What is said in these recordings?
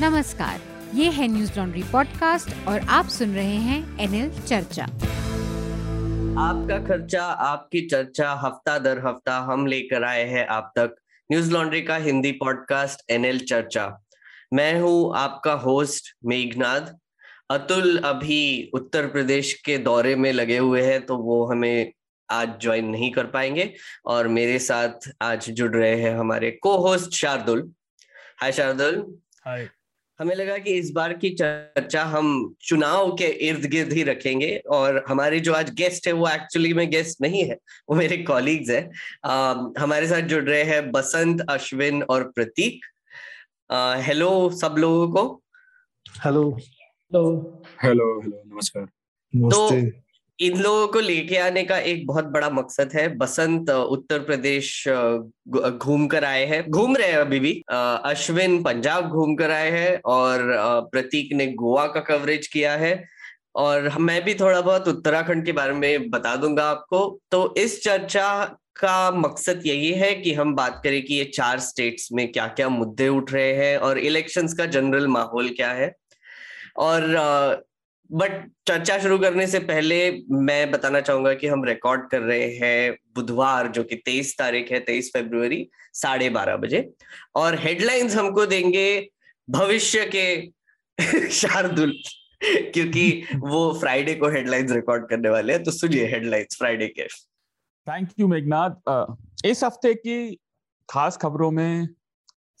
नमस्कार, ये है न्यूज लॉन्ड्री पॉडकास्ट और आप सुन रहे हैं एनएल चर्चा। आपका खर्चा आपकी चर्चा हफ्ता दर हफ्ता हम लेकर आए हैं आप तक न्यूज लॉन्ड्री का हिंदी पॉडकास्ट एनएल चर्चा। मैं हूँ आपका होस्ट मेघनाथ। अतुल अभी उत्तर प्रदेश के दौरे में लगे हुए हैं तो वो हमें आज ज्वाइन नहीं कर पाएंगे और मेरे साथ आज जुड़ रहे हैं हमारे को host Shardul. Hi Shardul. Hi. हमें लगा कि इस बार की चर्चा हम चुनाव के इर्द गिर्द ही रखेंगे और हमारे जो आज गेस्ट है वो एक्चुअली में गेस्ट नहीं है, वो मेरे कॉलीग्स हैं। हमारे साथ जुड़ रहे हैं बसंत, अश्विन और प्रतीक। हेलो सब लोगों को। हेलो हेलो हेलो हेलो, नमस्कार। तो इन लोगों को लेके आने का एक बहुत बड़ा मकसद है। बसंत उत्तर प्रदेश घूम कर आए हैं, घूम रहे हैं अभी भी। अश्विन पंजाब घूम कर आए हैं और प्रतीक ने गोवा का कवरेज किया है और मैं भी थोड़ा बहुत उत्तराखंड के बारे में बता दूंगा आपको। तो इस चर्चा का मकसद यही है कि हम बात करें कि ये चार स्टेट्स में क्या क्या मुद्दे उठ रहे हैं और इलेक्शंस का जनरल माहौल क्या है। और बट चर्चा शुरू करने से पहले मैं बताना चाहूंगा कि हम रिकॉर्ड कर रहे हैं बुधवार, जो कि 23 तारीख है, 23 फरवरी 12:30 बजे। और हेडलाइंस हमको देंगे भविष्य के शार्दुल, क्योंकि वो फ्राइडे को हेडलाइंस रिकॉर्ड करने वाले हैं। तो सुनिए हेडलाइंस फ्राइडे के। Thank you Meghnath. इस हफ्ते की खास खबरों में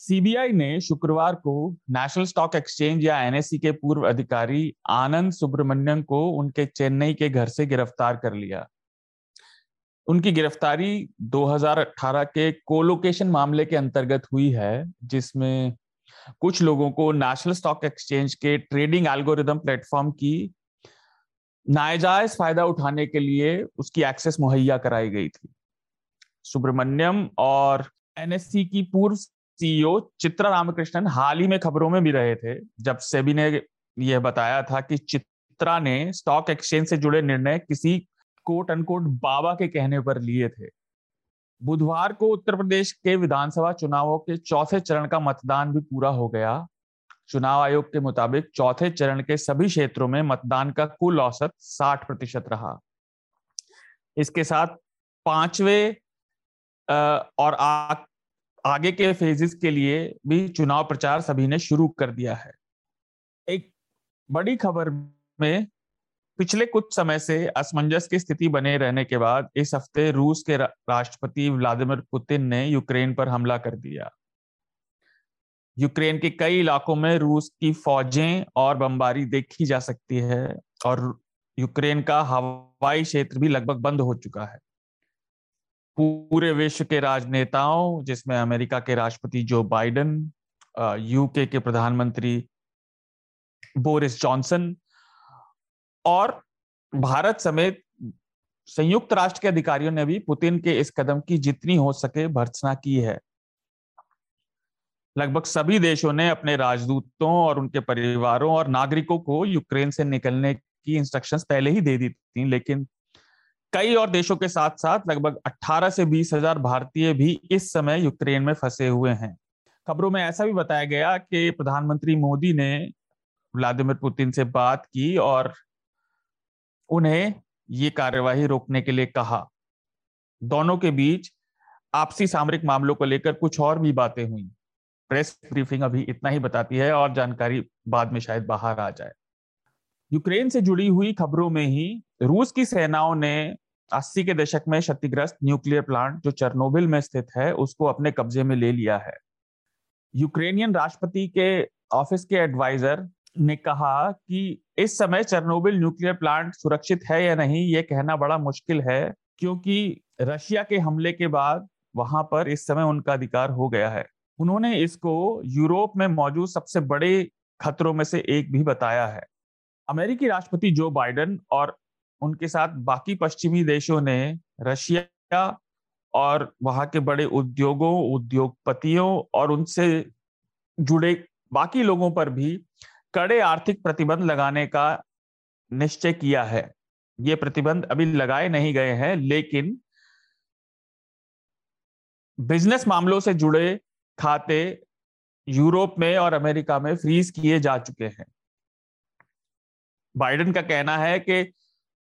सीबीआई ने शुक्रवार को नेशनल स्टॉक एक्सचेंज या एनएससी के पूर्व अधिकारी आनंद सुब्रमण्यम को उनके चेन्नई के घर से गिरफ्तार कर लिया। उनकी गिरफ्तारी 2018 के कोलोकेशन मामले के अंतर्गत हुई है, जिसमें कुछ लोगों को नेशनल स्टॉक एक्सचेंज के ट्रेडिंग एल्गोरिदम प्लेटफॉर्म की नाजायज फायदा उठाने के लिए उसकी एक्सेस मुहैया कराई गई थी। सुब्रमण्यम और एनएससी की पूर्व सीईओ चित्रा रामकृष्णन हाल ही में खबरों में भी रहे थे, जब सेबी ने यह बताया था कि चित्रा ने स्टॉक एक्सचेंज से जुड़े निर्णय किसी कोट अनकोट बाबा के कहने पर लिए थे। बुधवार को उत्तर प्रदेश के विधानसभा चुनावों के चौथे चरण का मतदान भी पूरा हो गया। चुनाव आयोग के मुताबिक चौथे चरण के सभी क्षेत्रों में मतदान का कुल औसत 60% रहा। इसके साथ पांचवें और आगे के फेजेस के लिए भी चुनाव प्रचार सभी ने शुरू कर दिया है। एक बड़ी खबर में, पिछले कुछ समय से असमंजस की स्थिति बने रहने के बाद इस हफ्ते रूस के राष्ट्रपति व्लादिमीर पुतिन ने यूक्रेन पर हमला कर दिया। यूक्रेन के कई इलाकों में रूस की फौजें और बमबारी देखी जा सकती है और यूक्रेन का हवाई क्षेत्र भी लगभग बंद हो चुका है। पूरे विश्व के राजनेताओं, जिसमें अमेरिका के राष्ट्रपति जो बाइडन, यूके के प्रधानमंत्री बोरिस जॉनसन और भारत समेत संयुक्त राष्ट्र के अधिकारियों ने भी पुतिन के इस कदम की जितनी हो सके भर्त्सना की है। लगभग सभी देशों ने अपने राजदूतों और उनके परिवारों और नागरिकों को यूक्रेन से निकलने की इंस्ट्रक्शंस पहले ही दे दी थी, लेकिन कई और देशों के साथ साथ लगभग 18,000 से 20,000 भारतीय भी इस समय यूक्रेन में फंसे हुए हैं। खबरों में ऐसा भी बताया गया कि प्रधानमंत्री मोदी ने व्लादिमीर पुतिन से बात की और उन्हें ये कार्यवाही रोकने के लिए कहा। दोनों के बीच आपसी सामरिक मामलों को लेकर कुछ और भी बातें हुई। प्रेस ब्रीफिंग अभी इतना ही बताती है और जानकारी बाद में शायद बाहर आ जाए। यूक्रेन से जुड़ी हुई खबरों में ही रूस की सेनाओं ने 80 के दशक में क्षतिग्रस्त न्यूक्लियर प्लांट जो चर्नोबिल में स्थित है उसको अपने कब्जे में ले लिया है। यूक्रेनियन राष्ट्रपति के ऑफिस के एडवाइजर ने कहा कि इस समय चर्नोबिल न्यूक्लियर प्लांट सुरक्षित है या नहीं ये कहना बड़ा मुश्किल है, क्योंकि रशिया के हमले के बाद वहां पर इस समय उनका अधिकार हो गया है। उन्होंने इसको यूरोप में मौजूद सबसे बड़े खतरों में से एक भी बताया है। अमेरिकी राष्ट्रपति जो बाइडन और उनके साथ बाकी पश्चिमी देशों ने रशिया और वहां के बड़े उद्योगों, उद्योगपतियों और उनसे जुड़े बाकी लोगों पर भी कड़े आर्थिक प्रतिबंध लगाने का निश्चय किया है। ये प्रतिबंध अभी लगाए नहीं गए हैं, लेकिन बिजनेस मामलों से जुड़े खाते यूरोप में और अमेरिका में फ्रीज किए जा चुके हैं। बाइडन का कहना है कि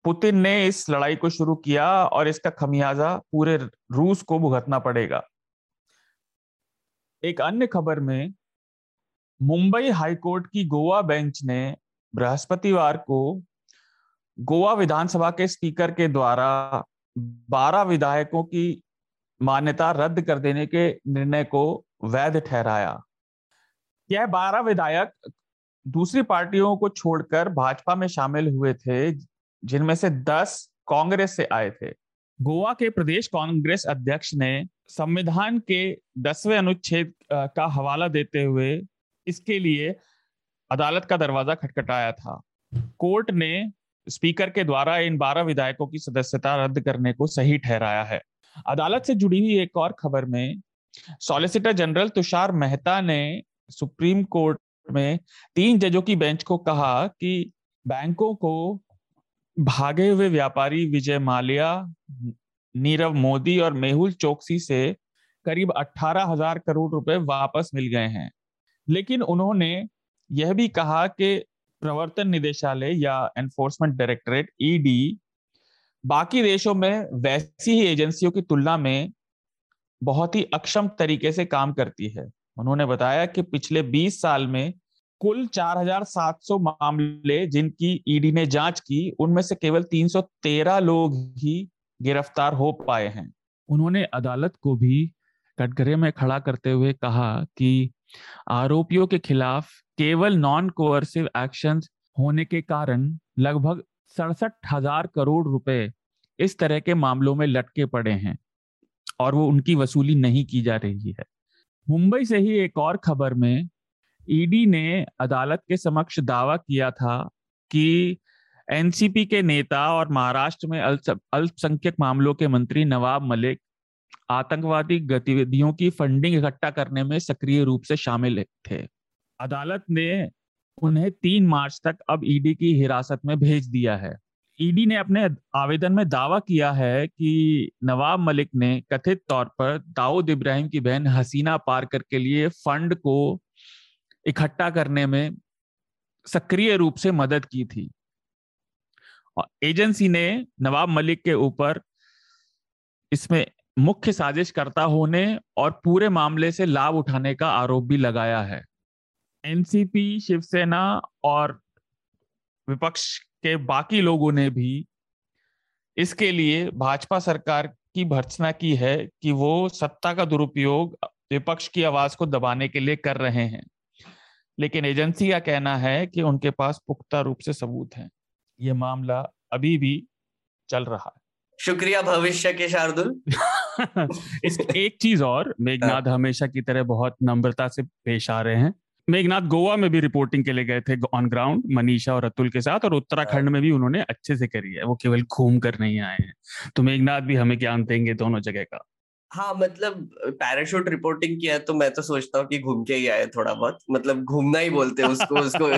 पुतिन ने इस लड़ाई को शुरू किया और इसका खमियाजा पूरे रूस को भुगतना पड़ेगा। एक अन्य खबर में मुंबई हाईकोर्ट की गोवा बेंच ने बृहस्पतिवार को गोवा विधानसभा के स्पीकर के द्वारा 12 विधायकों की मान्यता रद्द कर देने के निर्णय को वैध ठहराया। यह 12 विधायक दूसरी पार्टियों को छोड़कर भाजपा में शामिल हुए थे, जिनमें से 10 कांग्रेस से आए थे। गोवा के प्रदेश कांग्रेस अध्यक्ष ने संविधान के 10वें अनुच्छेद का हवाला देते हुए इसके लिए अदालत का दरवाजा खटखटाया था। कोर्ट ने स्पीकर के द्वारा इन 12 विधायकों की सदस्यता रद्द करने को सही ठहराया है। अदालत से जुड़ी हुई एक और खबर में सॉलिसिटर जनरल तुषार मेहता ने सुप्रीम कोर्ट में 3 जजों की बेंच को कहा कि बैंकों को भागे हुए व्यापारी विजय माल्या, नीरव मोदी और मेहुल चोकसी से करीब 18,000 करोड़ रुपए वापस मिल गए हैं, लेकिन उन्होंने यह भी कहा कि प्रवर्तन निदेशालय या एनफोर्समेंट डायरेक्टरेट ईडी बाकी देशों में वैसी ही एजेंसियों की तुलना में बहुत ही अक्षम तरीके से काम करती है। उन्होंने बताया कि पिछले 20 साल में कुल 4,700 मामले जिनकी ईडी ने जांच की, उनमें से केवल 313 लोग ही गिरफ्तार हो पाए हैं। उन्होंने अदालत को भी कटघरे में खड़ा करते हुए कहा कि आरोपियों के खिलाफ केवल नॉन कोअर्सिव एक्शंस होने के कारण लगभग 67,000 करोड़ रुपए इस तरह के मामलों में लटके पड़े हैं और वो उनकी वसूली नहीं की जा रही है। मुंबई से ही एक और खबर में ईडी ने अदालत के समक्ष दावा किया था कि एनसीपी के नेता और महाराष्ट्र में अल्पसंख्यक मामलों के मंत्री नवाब मलिक आतंकवादी गतिविधियों की फंडिंग इकट्ठा करने में सक्रिय रूप से शामिल थे। अदालत ने उन्हें 3 मार्च तक अब ईडी की हिरासत में भेज दिया है। ईडी ने अपने आवेदन में दावा किया है कि नवाब मलिक ने कथित तौर पर दाऊद इब्राहिम की बहन हसीना पारकर के लिए फंड को इकट्ठा करने में सक्रिय रूप से मदद की थी। एजेंसी ने नवाब मलिक के ऊपर इसमें मुख्य साजिशकर्ता होने और पूरे मामले से लाभ उठाने का आरोप भी लगाया है। एनसीपी, शिवसेना और विपक्ष के बाकी लोगों ने भी इसके लिए भाजपा सरकार की भर्त्सना की है कि वो सत्ता का दुरुपयोग विपक्ष की आवाज को दबाने के लिए कर रहे हैं, लेकिन एजेंसी का कहना है कि उनके पास पुख्ता रूप से सबूत हैं। ये मामला अभी भी चल रहा है। शुक्रिया भविष्य के शार्दुल। एक चीज और, मेघनाथ हमेशा की तरह बहुत नम्रता से पेश आ रहे हैं। मेघनाथ गोवा में भी रिपोर्टिंग के लिए गए थे ऑन ग्राउंड मनीषा और अतुल के साथ, और उत्तराखंड में भी उन्होंने अच्छे से करी है, वो केवल घूम कर नहीं आए हैं। तो मेघनाथ भी हमें ज्ञान देंगे दोनों जगह का। हाँ, मतलब पैराशूट रिपोर्टिंग किया तो मैं तो सोचता हूँ कि घूम के ही आए थोड़ा बहुत, मतलब घूमना ही बोलते हैं उसको उसको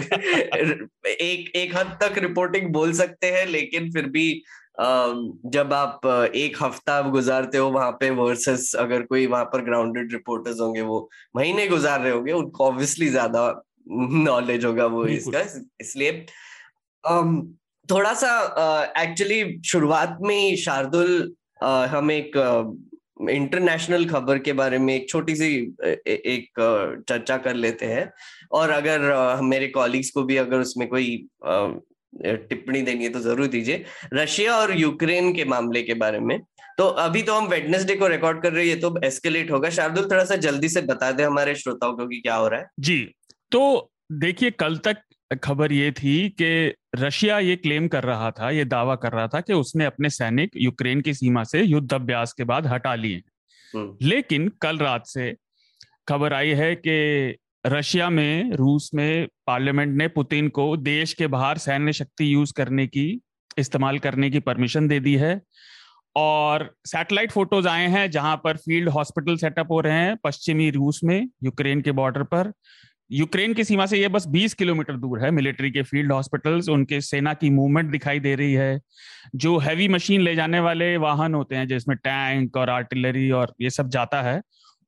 एक हद तक रिपोर्टिंग बोल सकते हैं, लेकिन फिर भी जब आप एक हफ्ता गुजारते हो वहां पे वर्सेस अगर कोई वहां पर ग्राउंडेड रिपोर्टर्स होंगे वो महीने गुजार रहे होंगे, उनको ऑब्वियसली ज्यादा नॉलेज होगा वो इसका। इसलिए थोड़ा सा एक्चुअली शुरुआत में ही शार्दुल हम एक इंटरनेशनल खबर के बारे में एक छोटी सी एक चर्चा कर लेते हैं, और अगर मेरे कॉलीग्स को भी अगर उसमें कोई टिप्पणी देनी है तो जरूर दीजिए। रशिया और यूक्रेन के मामले के बारे में, तो अभी तो हम वेडनेसडे को रिकॉर्ड कर रहे हैं, ये तो एस्केलेट होगा। शार्दुल थोड़ा सा जल्दी से बता दे हमारे श्रोताओं को कि क्या हो रहा है। जी, तो देखिए, कल तक खबर ये थी कि रशिया ये क्लेम कर रहा था, ये दावा कर रहा था कि उसने अपने सैनिक यूक्रेन की सीमा से युद्धाभ्यास के बाद हटा लिए, लेकिन कल रात से खबर आई है कि रशिया में रूस में पार्लियामेंट ने पुतिन को देश के बाहर सैन्य शक्ति इस्तेमाल करने की परमिशन दे दी है। और सैटेलाइट फोटोज आए हैं जहां पर फील्ड हॉस्पिटल सेटअप हो रहे हैं पश्चिमी रूस में यूक्रेन के बॉर्डर पर। यूक्रेन की सीमा से ये बस 20 किलोमीटर दूर है। मिलिट्री के फील्ड हॉस्पिटल्स, उनके सेना की मूवमेंट दिखाई दे रही है। जो हैवी मशीन ले जाने वाले वाहन होते हैं जिसमें टैंक और आर्टिलरी और ये सब जाता है,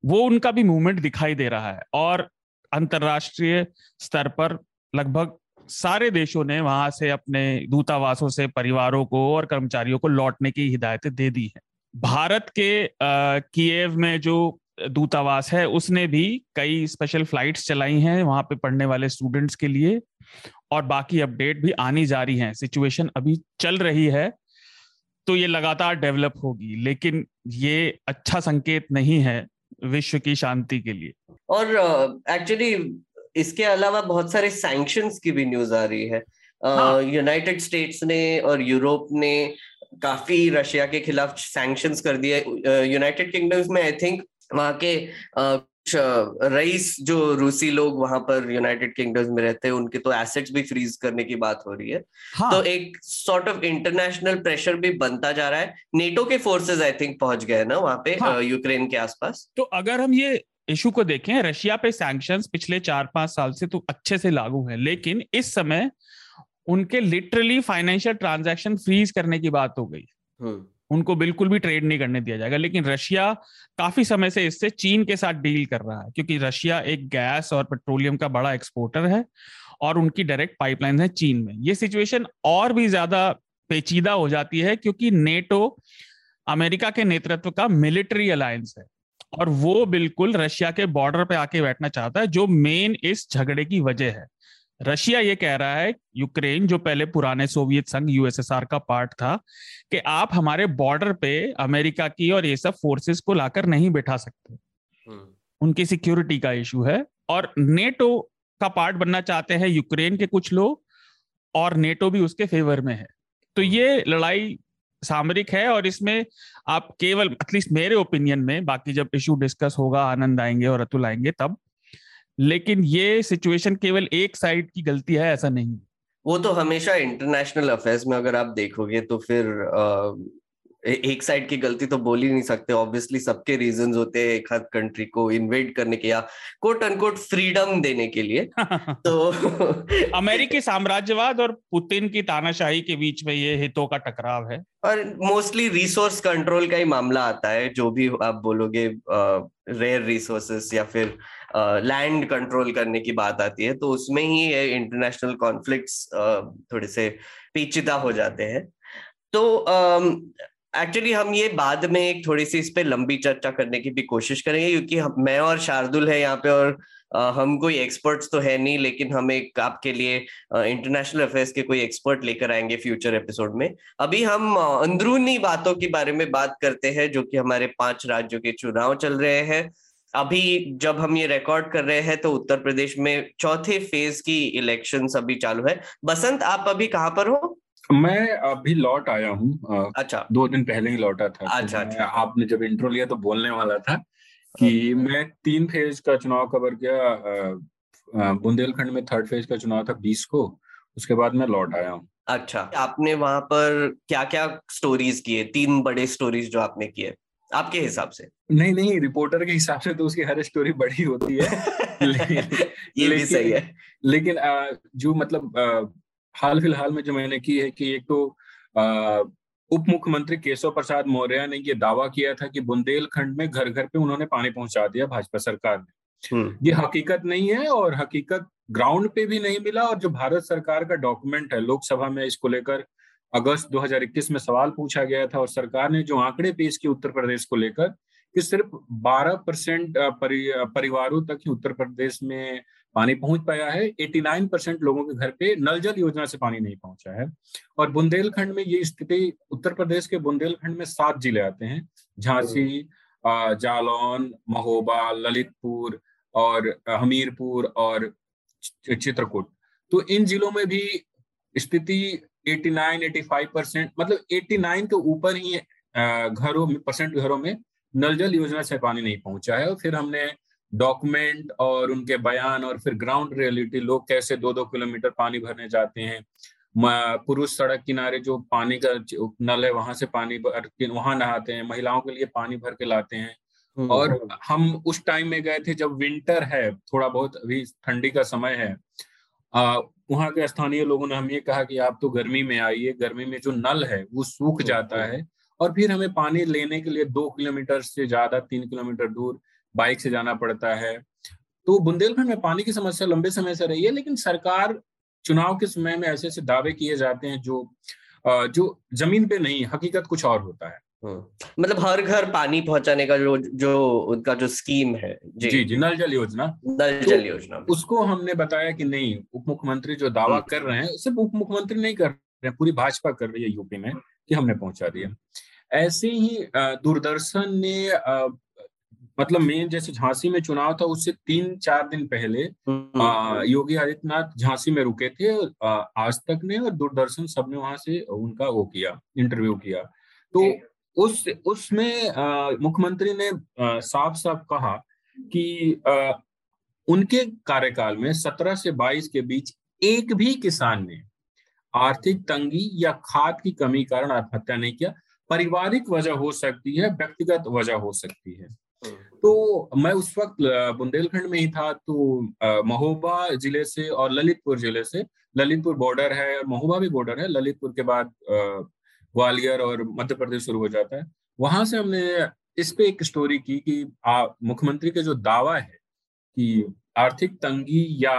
वो उनका भी मूवमेंट दिखाई दे रहा है। और अंतर्राष्ट्रीय स्तर पर लगभग सारे देशों ने वहां से अपने दूतावासों से परिवारों को और कर्मचारियों को लौटने की हिदायतें दे दी है। भारत के कीव में जो दूतावास है उसने भी कई स्पेशल फ्लाइट्स चलाई हैं वहां पे पढ़ने वाले स्टूडेंट्स के लिए, और बाकी अपडेट भी आनी जारी हैं। सिचुएशन अभी चल रही है तो ये लगातार डेवलप होगी, लेकिन ये अच्छा संकेत नहीं है विश्व की शांति के लिए। और एक्चुअली इसके अलावा बहुत सारे सैंक्शंस की भी न्यूज आ रही है। यूनाइटेड स्टेट्स ने और यूरोप ने काफी रशिया के खिलाफ सैंक्शंस कर दिए। यूनाइटेड किंगडम्स में आई थिंक वहां के कुछ रईस जो रूसी लोग वहां पर यूनाइटेड किंगडम्स में रहते हैं उनके तो एसेट्स भी फ्रीज करने की बात हो रही है। तो एक सॉर्ट ऑफ इंटरनेशनल प्रेशर भी बनता जा रहा है। नेटो के फोर्सेस आई थिंक पहुंच गए ना वहां पे यूक्रेन के आसपास। तो अगर हम ये इशू को देखें, रशिया पे सैंक्शंस पिछले 4-5 साल से तो अच्छे से लागू है, लेकिन इस समय उनके लिटरली फाइनेंशियल ट्रांजैक्शन फ्रीज करने की बात हो गई। उनको बिल्कुल भी ट्रेड नहीं करने दिया जाएगा। लेकिन रशिया काफी समय से इससे चीन के साथ डील कर रहा है, क्योंकि रशिया एक गैस और पेट्रोलियम का बड़ा एक्सपोर्टर है और उनकी डायरेक्ट पाइपलाइन है चीन में। ये सिचुएशन और भी ज्यादा पेचीदा हो जाती है क्योंकि नेटो अमेरिका के नेतृत्व का मिलिट्री अलायंस है और वो बिल्कुल रशिया के बॉर्डर पे आके बैठना चाहता है, जो मेन इस झगड़े की वजह है। रशिया ये कह रहा है यूक्रेन, जो पहले पुराने सोवियत संघ यूएसएसआर का पार्ट था, कि आप हमारे बॉर्डर पे अमेरिका की और ये सब फोर्सेस को लाकर नहीं बैठा सकते। उनकी सिक्योरिटी का इशू है और नेटो का पार्ट बनना चाहते हैं यूक्रेन के कुछ लोग और नेटो भी उसके फेवर में है। तो ये लड़ाई सामरिक है और इसमें आप केवल, एटलीस्ट मेरे ओपिनियन में, बाकी जब इशू डिस्कस होगा आनंद आएंगे और अतुल आएंगे तब, लेकिन ये सिचुएशन केवल एक साइड की गलती है ऐसा नहीं। वो तो हमेशा इंटरनेशनल अफेयर्स में अगर आप देखोगे तो फिर एक साइड की गलती तो बोल ही नहीं सकते। ऑब्वियसली सबके रीजंस होते हैं एक हद कंट्री को इन्वेड करने के या कोट अनकोट फ्रीडम देने के लिए। तो अमेरिकी साम्राज्यवाद और पुतिन की तानाशाही के बीच में ये हितों का टकराव है और मोस्टली रिसोर्स कंट्रोल का ही मामला आता है। जो भी आप बोलोगे, रेयर रिसोर्सेस या फिर लैंड कंट्रोल करने की बात आती है तो उसमें ही ये इंटरनेशनल कॉन्फ्लिक्ट्स थोड़े से पेचीदा हो जाते हैं। तो एक्चुअली हम ये बाद में एक थोड़ी सी इस पे लंबी चर्चा करने की भी कोशिश करेंगे, क्योंकि मैं और शार्दुल है यहाँ पे और हम कोई एक्सपर्ट्स तो है नहीं, लेकिन हम एक आपके लिए इंटरनेशनल अफेयर्स के कोई एक्सपर्ट लेकर आएंगे फ्यूचर एपिसोड में। अभी हम अंदरूनी बातों के बारे में बात करते हैं, जो कि हमारे 5 राज्यों के चुनाव चल रहे हैं। अभी जब हम ये रिकॉर्ड कर रहे हैं तो उत्तर प्रदेश में 4th फेज की इलेक्शन अभी चालू है। बसंत, आप अभी कहाँ पर हो? मैं अभी लौट आया हूँ। अच्छा, 2 दिन पहले ही लौटा था। अच्छा, तो आपने जब इंट्रो लिया तो बोलने वाला था कि मैं 3 फेज का चुनाव कवर किया। बुंदेलखंड में 3rd फेज का चुनाव था 20 को, उसके बाद मैं लौट आया हूँ। अच्छा, आपने वहां पर क्या क्या स्टोरीज किए? 3 बड़े स्टोरीज जो आपने किए आपके हिसाब से? नहीं, रिपोर्टर के हिसाब से तो उसकी हर स्टोरी बड़ी होती है। ये भी सही है, लेकिन जो मतलब हाल फिलहाल में जो मैंने की है कि एक तो उप मुख्यमंत्री केशव प्रसाद मौर्य ने ये दावा किया था कि बुंदेलखंड में घर घर पे उन्होंने पानी पहुंचा दिया भाजपा सरकार ने। ये हकीकत नहीं है और हकीकत ग्राउंड पे भी नहीं मिला। और जो भारत सरकार का डॉक्यूमेंट है, लोकसभा में इसको लेकर अगस्त 2021 में सवाल पूछा गया था और सरकार ने जो आंकड़े पेश किए उत्तर प्रदेश को लेकर कि सिर्फ 12% परिवारों तक ही उत्तर प्रदेश में पानी पहुंच पाया है, 89% लोगों के घर पे नल जल योजना से पानी नहीं पहुंचा है। और बुंदेलखंड में ये स्थिति, उत्तर प्रदेश के बुंदेलखंड में 7 जिले आते हैं, झांसी, जालौन, महोबा, ललितपुर और हमीरपुर और चित्रकूट। तो इन जिलों में भी स्थिति 89-85%, मतलब 89 के ऊपर ही घरों में नल जल योजना से पानी नहीं पहुंचा है। और फिर हमने डॉक्यूमेंट और उनके बयान और फिर ग्राउंड रियलिटी, लोग कैसे 2-2 किलोमीटर पानी भरने जाते हैं, पुरुष सड़क किनारे जो पानी का नल है वहां से पानी भर के वहां नहाते हैं, महिलाओं के लिए पानी भर के लाते हैं। और हम उस टाइम में गए थे जब विंटर है, थोड़ा बहुत अभी ठंडी का समय है। वहां के स्थानीय लोगों ने हमें कहा कि आप तो गर्मी में आइए, गर्मी में जो नल है वो सूख जाता है और फिर हमें पानी लेने के लिए 2 किलोमीटर से ज्यादा 3 किलोमीटर दूर बाइक से जाना पड़ता है। तो बुंदेलखंड में पानी की समस्या लंबे समय से रही है, लेकिन सरकार चुनाव के समय में ऐसे ऐसे दावे किए जाते हैं जो जमीन पे नहीं, हकीकत कुछ और होता है। मतलब हर घर पानी पहुंचाने का जो उनका जो स्कीम है, जी नल जल योजना, उसको हमने बताया कि नहीं, उप मुख्यमंत्री जो दावा कर रहे हैं, सिर्फ उप मुख्यमंत्री नहीं कर रहे हैं, पूरी भाजपा कर रही है यूपी में कि हमने पहुंचा दिया। ऐसे ही दूरदर्शन ने मतलब मेन जैसे झांसी में चुनाव था, उससे 3-4 दिन पहले योगी आदित्यनाथ झांसी में रुके थे, आज तक ने और दूरदर्शन सबने वहां से उनका वो किया, इंटरव्यू किया। तो उसमें मुख्यमंत्री ने साफ साफ कहा कि उनके कार्यकाल में 17 से 22 के बीच एक भी किसान ने आर्थिक तंगी या खाद की कमी कारण आत्महत्या नहीं किया। पारिवारिक वजह हो सकती है, व्यक्तिगत वजह हो सकती है। तो मैं उस वक्त बुंदेलखंड में ही था, तो महोबा जिले से और ललितपुर जिले से, ललितपुर बॉर्डर है, महोबा भी बॉर्डर है, ललितपुर के बाद ग्वालियर और मध्य प्रदेश शुरू हो जाता है। वहां से हमने इस पे एक स्टोरी की कि मुख्यमंत्री के जो दावा है कि आर्थिक तंगी या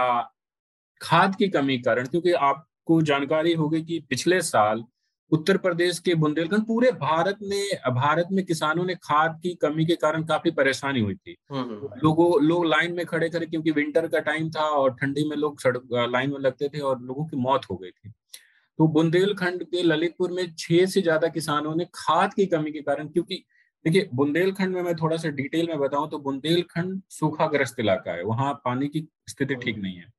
खाद की कमी कारण, क्योंकि आपको जानकारी होगी कि पिछले साल उत्तर प्रदेश के बुंदेलखंड, पूरे भारत में किसानों ने खाद की कमी के कारण काफी परेशानी हुई थी। लोग लाइन में खड़े खड़े, क्योंकि विंटर का टाइम था और ठंडी में लोग लाइन में लगते थे और लोगों की मौत हो गई थी। तो बुंदेलखंड के ललितपुर में 6 से ज्यादा किसानों ने खाद की कमी के कारण, क्योंकि देखिए बुंदेलखंड में, मैं थोड़ा सा डिटेल में बताऊं तो, बुंदेलखंड सूखाग्रस्त इलाका है, वहां पानी की स्थिति ठीक नहीं है।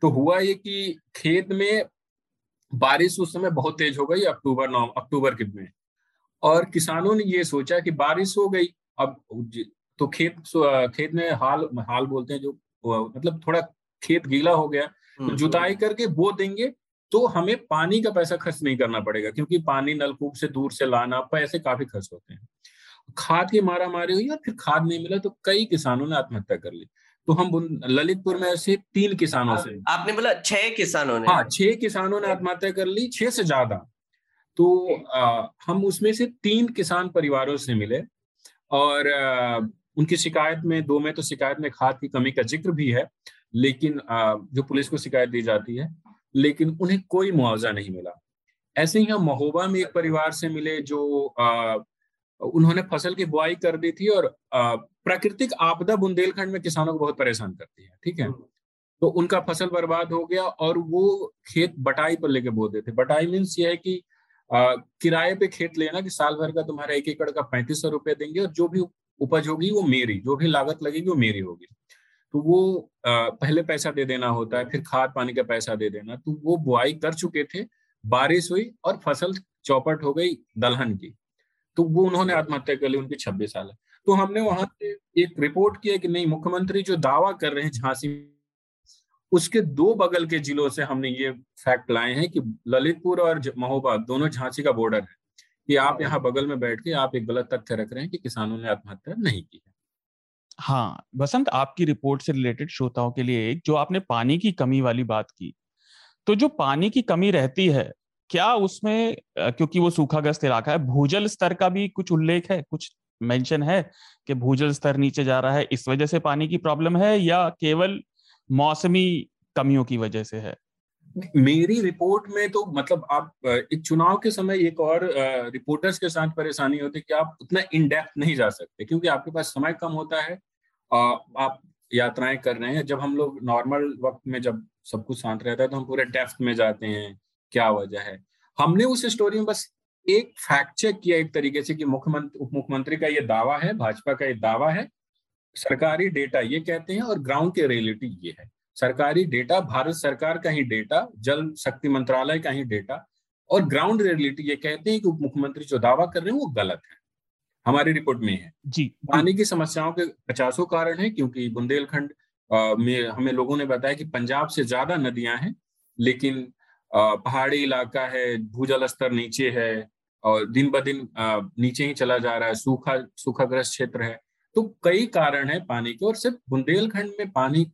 तो हुआ ये कि खेत में बारिश उस समय बहुत तेज हो गई, अक्टूबर के में, और किसानों ने ये सोचा कि बारिश हो गई, अब तो खेत में हाल बोलते हैं जो, मतलब थोड़ा खेत गीला हो गया, तो जुताई करके बो देंगे, तो हमें पानी का पैसा खर्च नहीं करना पड़ेगा, क्योंकि पानी नलकूप से दूर से लाना, पैसे काफी खर्च होते हैं। खाद की मारामारी हुई और फिर खाद नहीं मिला, तो कई किसानों ने आत्महत्या कर ली। तो हम ललितपुर में से 3 किसानों से, आपने बोला 6 किसानों ने, 6 किसानों ने आत्महत्या कर ली, 6 से ज्यादा। तो हम उसमें से 3 किसान परिवारों से मिले और उनकी शिकायत में, 2 में तो शिकायत में खाद की कमी का जिक्र भी है, लेकिन जो पुलिस को शिकायत दी जाती है, लेकिन उन्हें कोई मुआवजा नहीं मिला। ऐसे ही हम महोबा में एक परिवार से मिले जो उन्होंने फसल की बुआई कर दी थी, और प्राकृतिक आपदा बुंदेलखंड में किसानों को बहुत परेशान करती है, ठीक है। तो उनका फसल बर्बाद हो गया और वो खेत बटाई पर लेके बो देते। बटाई मीन्स ये है कि किराए पे खेत लेना, कि साल भर का तुम्हारा 1 एकड़ का 3500 रुपये देंगे और जो भी उपज होगी वो मेरी, जो भी लागत लगेगी वो मेरी होगी। तो वो पहले पैसा दे देना होता है, फिर खाद पानी का पैसा दे देना। तो वो बुआई कर चुके थे, बारिश हुई और फसल चौपट हो गई दलहन की, तो वो उन्होंने आत्महत्या कर ली, उनकी 26 साल है। तो हमने वहां से एक रिपोर्ट किया कि नहीं, मुख्यमंत्री जो दावा कर रहे हैं झांसी, उसके 2 बगल के जिलों से हमने ये फैक्ट लाए हैं कि ललितपुर और महोबा दोनों झांसी का बॉर्डर है, कि आप यहाँ बगल में बैठ के आप एक गलत तथ्य रख रहे हैं कि किसानों ने आत्महत्या नहीं की है। हाँ बसंत, आपकी रिपोर्ट से रिलेटेड श्रोताओं के लिए, जो आपने पानी की कमी वाली बात की, तो जो पानी की कमी रहती है, क्या उसमें, क्योंकि वो सूखाग्रस्त इलाका है, भूजल स्तर का भी कुछ उल्लेख है, कुछ मेंशन है कि भूजल स्तर नीचे जा रहा है, इस वजह से पानी की प्रॉब्लम है, या केवल मौसमी कमियों की वजह से है? मेरी रिपोर्ट में तो, मतलब आप एक चुनाव के समय एक और रिपोर्टर्स के साथ परेशानी होती है कि आप उतना इन डेप्थ नहीं जा सकते, क्योंकि आपके पास समय कम होता है, आप यात्राएं कर रहे हैं। जब हम लोग नॉर्मल वक्त में, जब सब कुछ शांत रहता है, तो हम पूरे डेप्थ में जाते हैं, क्या वजह है। हमने उस स्टोरी में बस एक फैक्ट चेक किया एक तरीके से कि मुख्यमंत्री, उप मुख्यमंत्री का ये दावा है, भाजपा का ये दावा है, सरकारी डेटा ये कहते हैं और ग्राउंड के रियलिटी ये है। सरकारी डेटा, भारत सरकार का ही डेटा, जल शक्ति मंत्रालय का ही डेटा, और ग्राउंड रियलिटी ये कहते हैं कि उप मुख्यमंत्री जो दावा कर रहे हैं वो गलत है। हमारी रिपोर्ट में है जी, पानी की समस्याओं के 50 कारण है, क्योंकि बुंदेलखंड में हमें लोगों ने बताया कि पंजाब से ज्यादा नदियां हैं, लेकिन पहाड़ी इलाका है, भूजल स्तर नीचे है और दिन ब दिन नीचे ही चला जा रहा है, सूखाग्रस्त क्षेत्र है। तो कई कारण है पानी के, और सिर्फ बुंदेलखंड में पानी,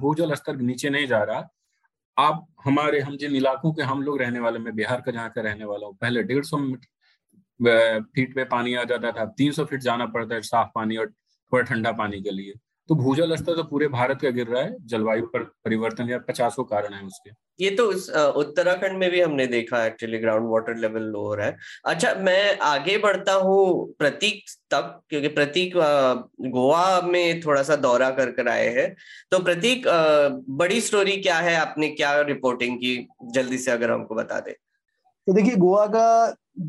भूजल स्तर नीचे नहीं जा रहा। आप हमारे, हम जिन इलाकों के हम लोग रहने वाले, मैं बिहार का जहाँ का रहने वाला हूँ, पहले 150 फीट पे पानी आ जाता था, 300 फीट जाना पड़ता है साफ पानी और थोड़ा ठंडा पानी के लिए। तो भूजल स्तर तो पूरे भारत का गिर रहा है, जलवायु पर परिवर्तन या 50 कारण है उसके। ये तो उत्तराखंड में भी हमने देखा actually, ground water level low हो रहा है। अच्छा, मैं आगे बढ़ता हूँ प्रतीक तक, क्योंकि प्रतीक गोवा में थोड़ा सा दौरा कर आए हैं। तो प्रतीक, बड़ी स्टोरी क्या है, आपने क्या रिपोर्टिंग की, जल्दी से अगर हमको बता दे। तो देखिए, गोवा का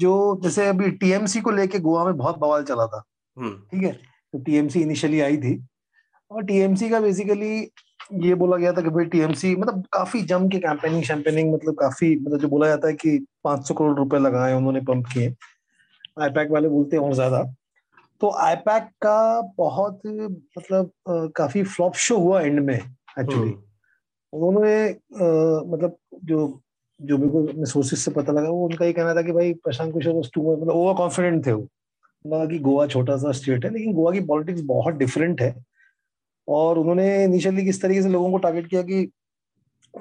जो जैसे अभी टीएमसी को लेके गोवा में बहुत बवाल चला था, ठीक है। तो टीएमसी इनिशियली आई थी और टीएमसी का बेसिकली ये बोला गया था कि भाई टीएमसी मतलब काफी जम के कैंपेनिंग शैम्पेनिंग मतलब काफी मतलब जो बोला जाता है कि 500 करोड़ रुपए लगाए उन्होंने पंप किए, आईपैक वाले बोलते हैं और ज्यादा। तो आईपैक का बहुत मतलब काफी फ्लॉप शो हुआ एंड में एक्चुअली। उन्होंने मतलब जो बिल्कुल सोर्सेस से पता लगा, वो उनका ये कहना था कि भाई प्रशांत किशोर मतलब ओवर कॉन्फिडेंट थे। वो लगा कि गोवा छोटा सा स्टेट है, लेकिन गोवा की पॉलिटिक्स बहुत डिफरेंट है। और उन्होंने इनिशियली किस तरीके से लोगों को टारगेट किया कि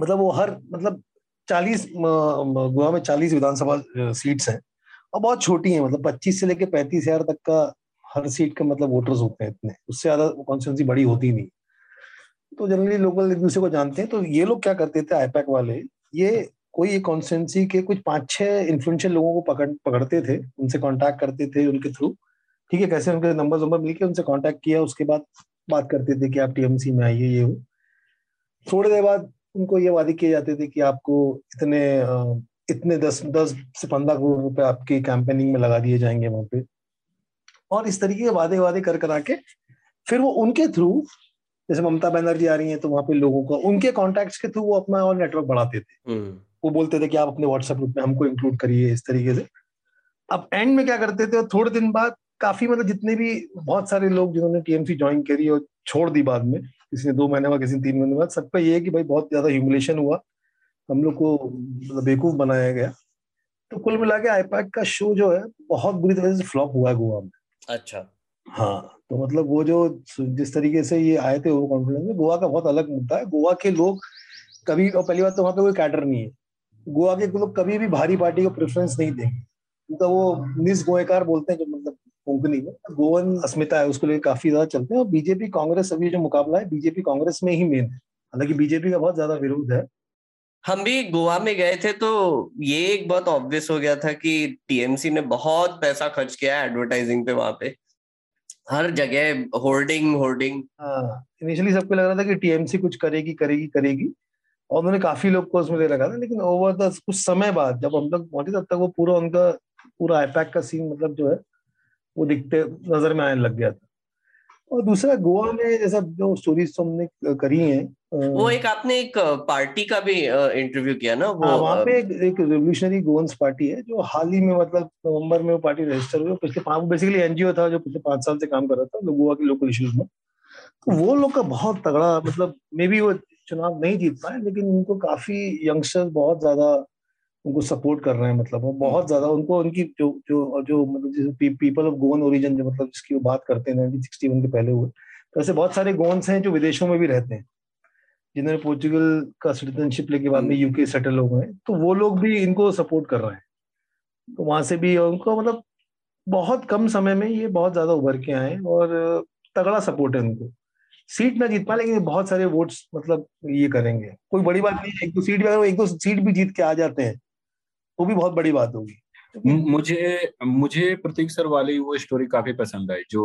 मतलब वो हर मतलब 40 गोवा में 40 विधानसभा सीट्स हैं और बहुत छोटी हैं, मतलब 25 से लेके 35,000 तक का हर सीट का मतलब वोटर्स होते हैं इतने, उससे ज्यादा कॉन्स्टिट्यूंसी बड़ी होती नहीं। तो जनरली लोकल एक दूसरे को जानते हैं। तो ये लोग क्या करते थे आईपैक वाले, ये कोई एक कॉन्स्टिट्यूंसी के कुछ 5-6 इन्फ्लुएंशियल लोगों को पकड़ते थे, उनसे कॉन्टैक्ट करते थे उनके थ्रू, ठीक है, कैसे उनके नंबर मिलके उनसे कॉन्टैक्ट किया, उसके बाद बात करते थे कि आप टीएमसी में आइए ये हो। थोड़ी देर बाद उनको ये वादे किए जाते थे कि आपको इतने 10 से 15 करोड़ रुपए आपकी कैंपेनिंग में लगा दिए जाएंगे वहां पे। और इस तरीके के वादे कर आके फिर वो उनके थ्रू, जैसे ममता बनर्जी आ रही है तो वहां पे लोगों को उनके कॉन्टैक्ट्स के थ्रू वो अपना और नेटवर्क बढ़ाते थे। वो बोलते थे कि आप अपने व्हाट्सएप ग्रुप में हमको इंक्लूड करिए, इस तरीके से। अब एंड में क्या करते थे, थोड़े दिन बाद काफी मतलब जितने भी बहुत सारे लोग जिन्होंने टीएमसी ज्वाइन करी और छोड़ दी बाद में, किसी ने 2 महीने बाद, किसी ने 3 महीने बाद, सब पे ये है कि भाई बहुत ज्यादा ह्यूमिलेशन हुआ, हम लोग को बेवकूफ बनाया गया। तो कुल मिला के आईपैक का शो जो है बहुत बुरी तरह से फ्लॉप हुआ गोवा में। अच्छा, हाँ। तो मतलब वो जो जिस तरीके से ये आए थे वो कॉन्फिडेंस में, गोवा का बहुत अलग मुद्दा है। गोवा के लोग कभी, और पहली बात तो वहाँ पे कोई कैडर नहीं है, गोवा के लोग कभी भी भारी पार्टी को प्रेफरेंस नहीं देंगे। उनका वो निस गोएकार बोलते हैं, जो मतलब कोंकणी में गोवन अस्मिता है, उसको लेकर काफी ज्यादा चलते हैं। और बीजेपी कांग्रेस अभी जो मुकाबला है, बीजेपी कांग्रेस में ही मेन है, हालांकि बीजेपी का बहुत ज्यादा विरोध है। हम भी गोवा में गए थे तो ये एक बहुत ऑब्वियस हो गया था कि टीएमसी ने बहुत पैसा खर्च किया है एडवर्टाइजिंग पे। वहां पे हर जगह होर्डिंग। इनिशियली सबको लग रहा था कि टीएमसी कुछ करेगी और उन्होंने काफी लोग को उसमें लगा था। लेकिन ओवर द कुछ समय बाद जब हम लोग पहुंचे, तब तक वो पूरा उनका पूरा आईपैक का सीन मतलब जो है वो दिखते नजर में आने लग गया था। और दूसरा, गोवा में जैसा जो स्टोरीज हमने करी है, वो एक आपने एक पार्टी का भी इंटरव्यू किया ना, वो वहाँ पे एक रिवोल्यूशनरी गोवंस पार्टी है जो हाल ही में मतलब नवंबर में वो पार्टी रजिस्टर हुई। पिछले 5 बेसिकली एनजीओ था जो पिछले 5 साल से काम कर रहा था गोवा के लोकल इश्यूज में। तो वो लोग का बहुत तगड़ा मतलब, मे बी वो चुनाव नहीं जीत पाए, लेकिन उनको काफी यंगस्टर्स बहुत ज्यादा उनको सपोर्ट कर रहे हैं, मतलब वो बहुत ज्यादा उनको उनकी जो जो जो मतलब पीपल ऑफ गोवन ओरिजिन जो मतलब जिसकी वो बात करते हैं 1961 के पहले हुए, तो ऐसे बहुत सारे गोवंस हैं जो विदेशों में भी रहते हैं, जिन्होंने पोर्चुगल का सिटीजनशिप लेके बाद में यूके सेटल हो गए, तो वो लोग भी इनको सपोर्ट कर रहे हैं। तो वहां से भी उनको मतलब बहुत कम समय में ये बहुत ज्यादा उभर के आए और तगड़ा सपोर्ट है उनको। सीट ना जीत पाए लेकिन बहुत सारे वोट्स मतलब ये करेंगे, कोई बड़ी बात नहीं। 1-2 सीट भी जीत के आ जाते हैं वो भी बहुत बड़ी बात होगी। मुझे प्रतीक सर वाली वो स्टोरी काफी पसंद आई जो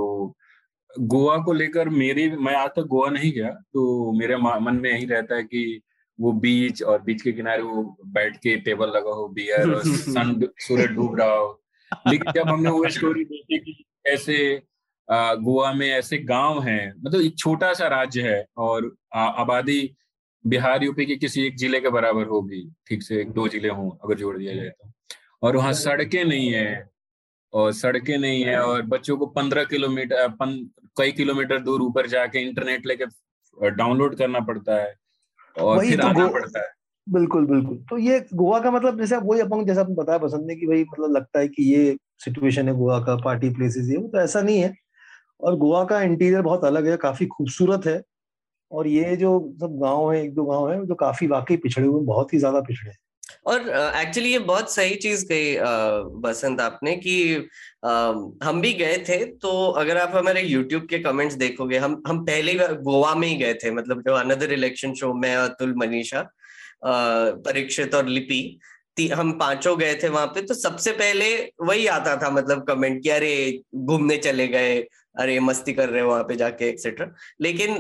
गोवा को लेकर मैं आज तक गोवा नहीं गया, तो मेरे मन में यही रहता है कि वो बीच और बीच के किनारे वो बैठ के टेबल लगा हो बियर और सूर्य डूब रहा हो। लेकिन जब हमने वो स्टोरी देखी कि ऐसे गोवा में ऐसे गांव हैं, मतलब एक छोटा सा राज्य है और आबादी बिहार यूपी के किसी एक जिले के बराबर होगी, ठीक से 1-2 जिले हों अगर जोड़ दिया जाए तो, और वहाँ सड़कें नहीं है और बच्चों को 15 किलोमीटर कई किलोमीटर दूर ऊपर जाके इंटरनेट लेके डाउनलोड करना पड़ता है और फिर आना पड़ता है। बिल्कुल। तो ये गोवा का मतलब जैसा आपको बताया पसंद है कि भाई मतलब लगता है कि ये सिचुएशन है गोवा का, पार्टी प्लेसेस ये, तो ऐसा नहीं है। और गोवा का इंटीरियर बहुत अलग है, काफी खूबसूरत है। और ये जो सब गांव है, 1-2 गांव है जो काफी वाकई पिछड़े हुए, बहुत ही ज्यादा पिछड़े हैं। और एक्चुअली ये बहुत सही चीज कही बसंत आपने कि हम भी गए थे। तो अगर आप हमारे YouTube के कमेंट्स देखोगे, हम पहले गोवा में ही गए थे, मतलब जो अनदर इलेक्शन शो में अतुल, मनीषा, परीक्षित और लिपि, हम पांचों गए थे वहां पे। तो सबसे पहले वही आता था मतलब कमेंट कि अरे घूमने चले गए, अरे मस्ती कर रहे हो वहां पे जाके, एक्सेट्रा। लेकिन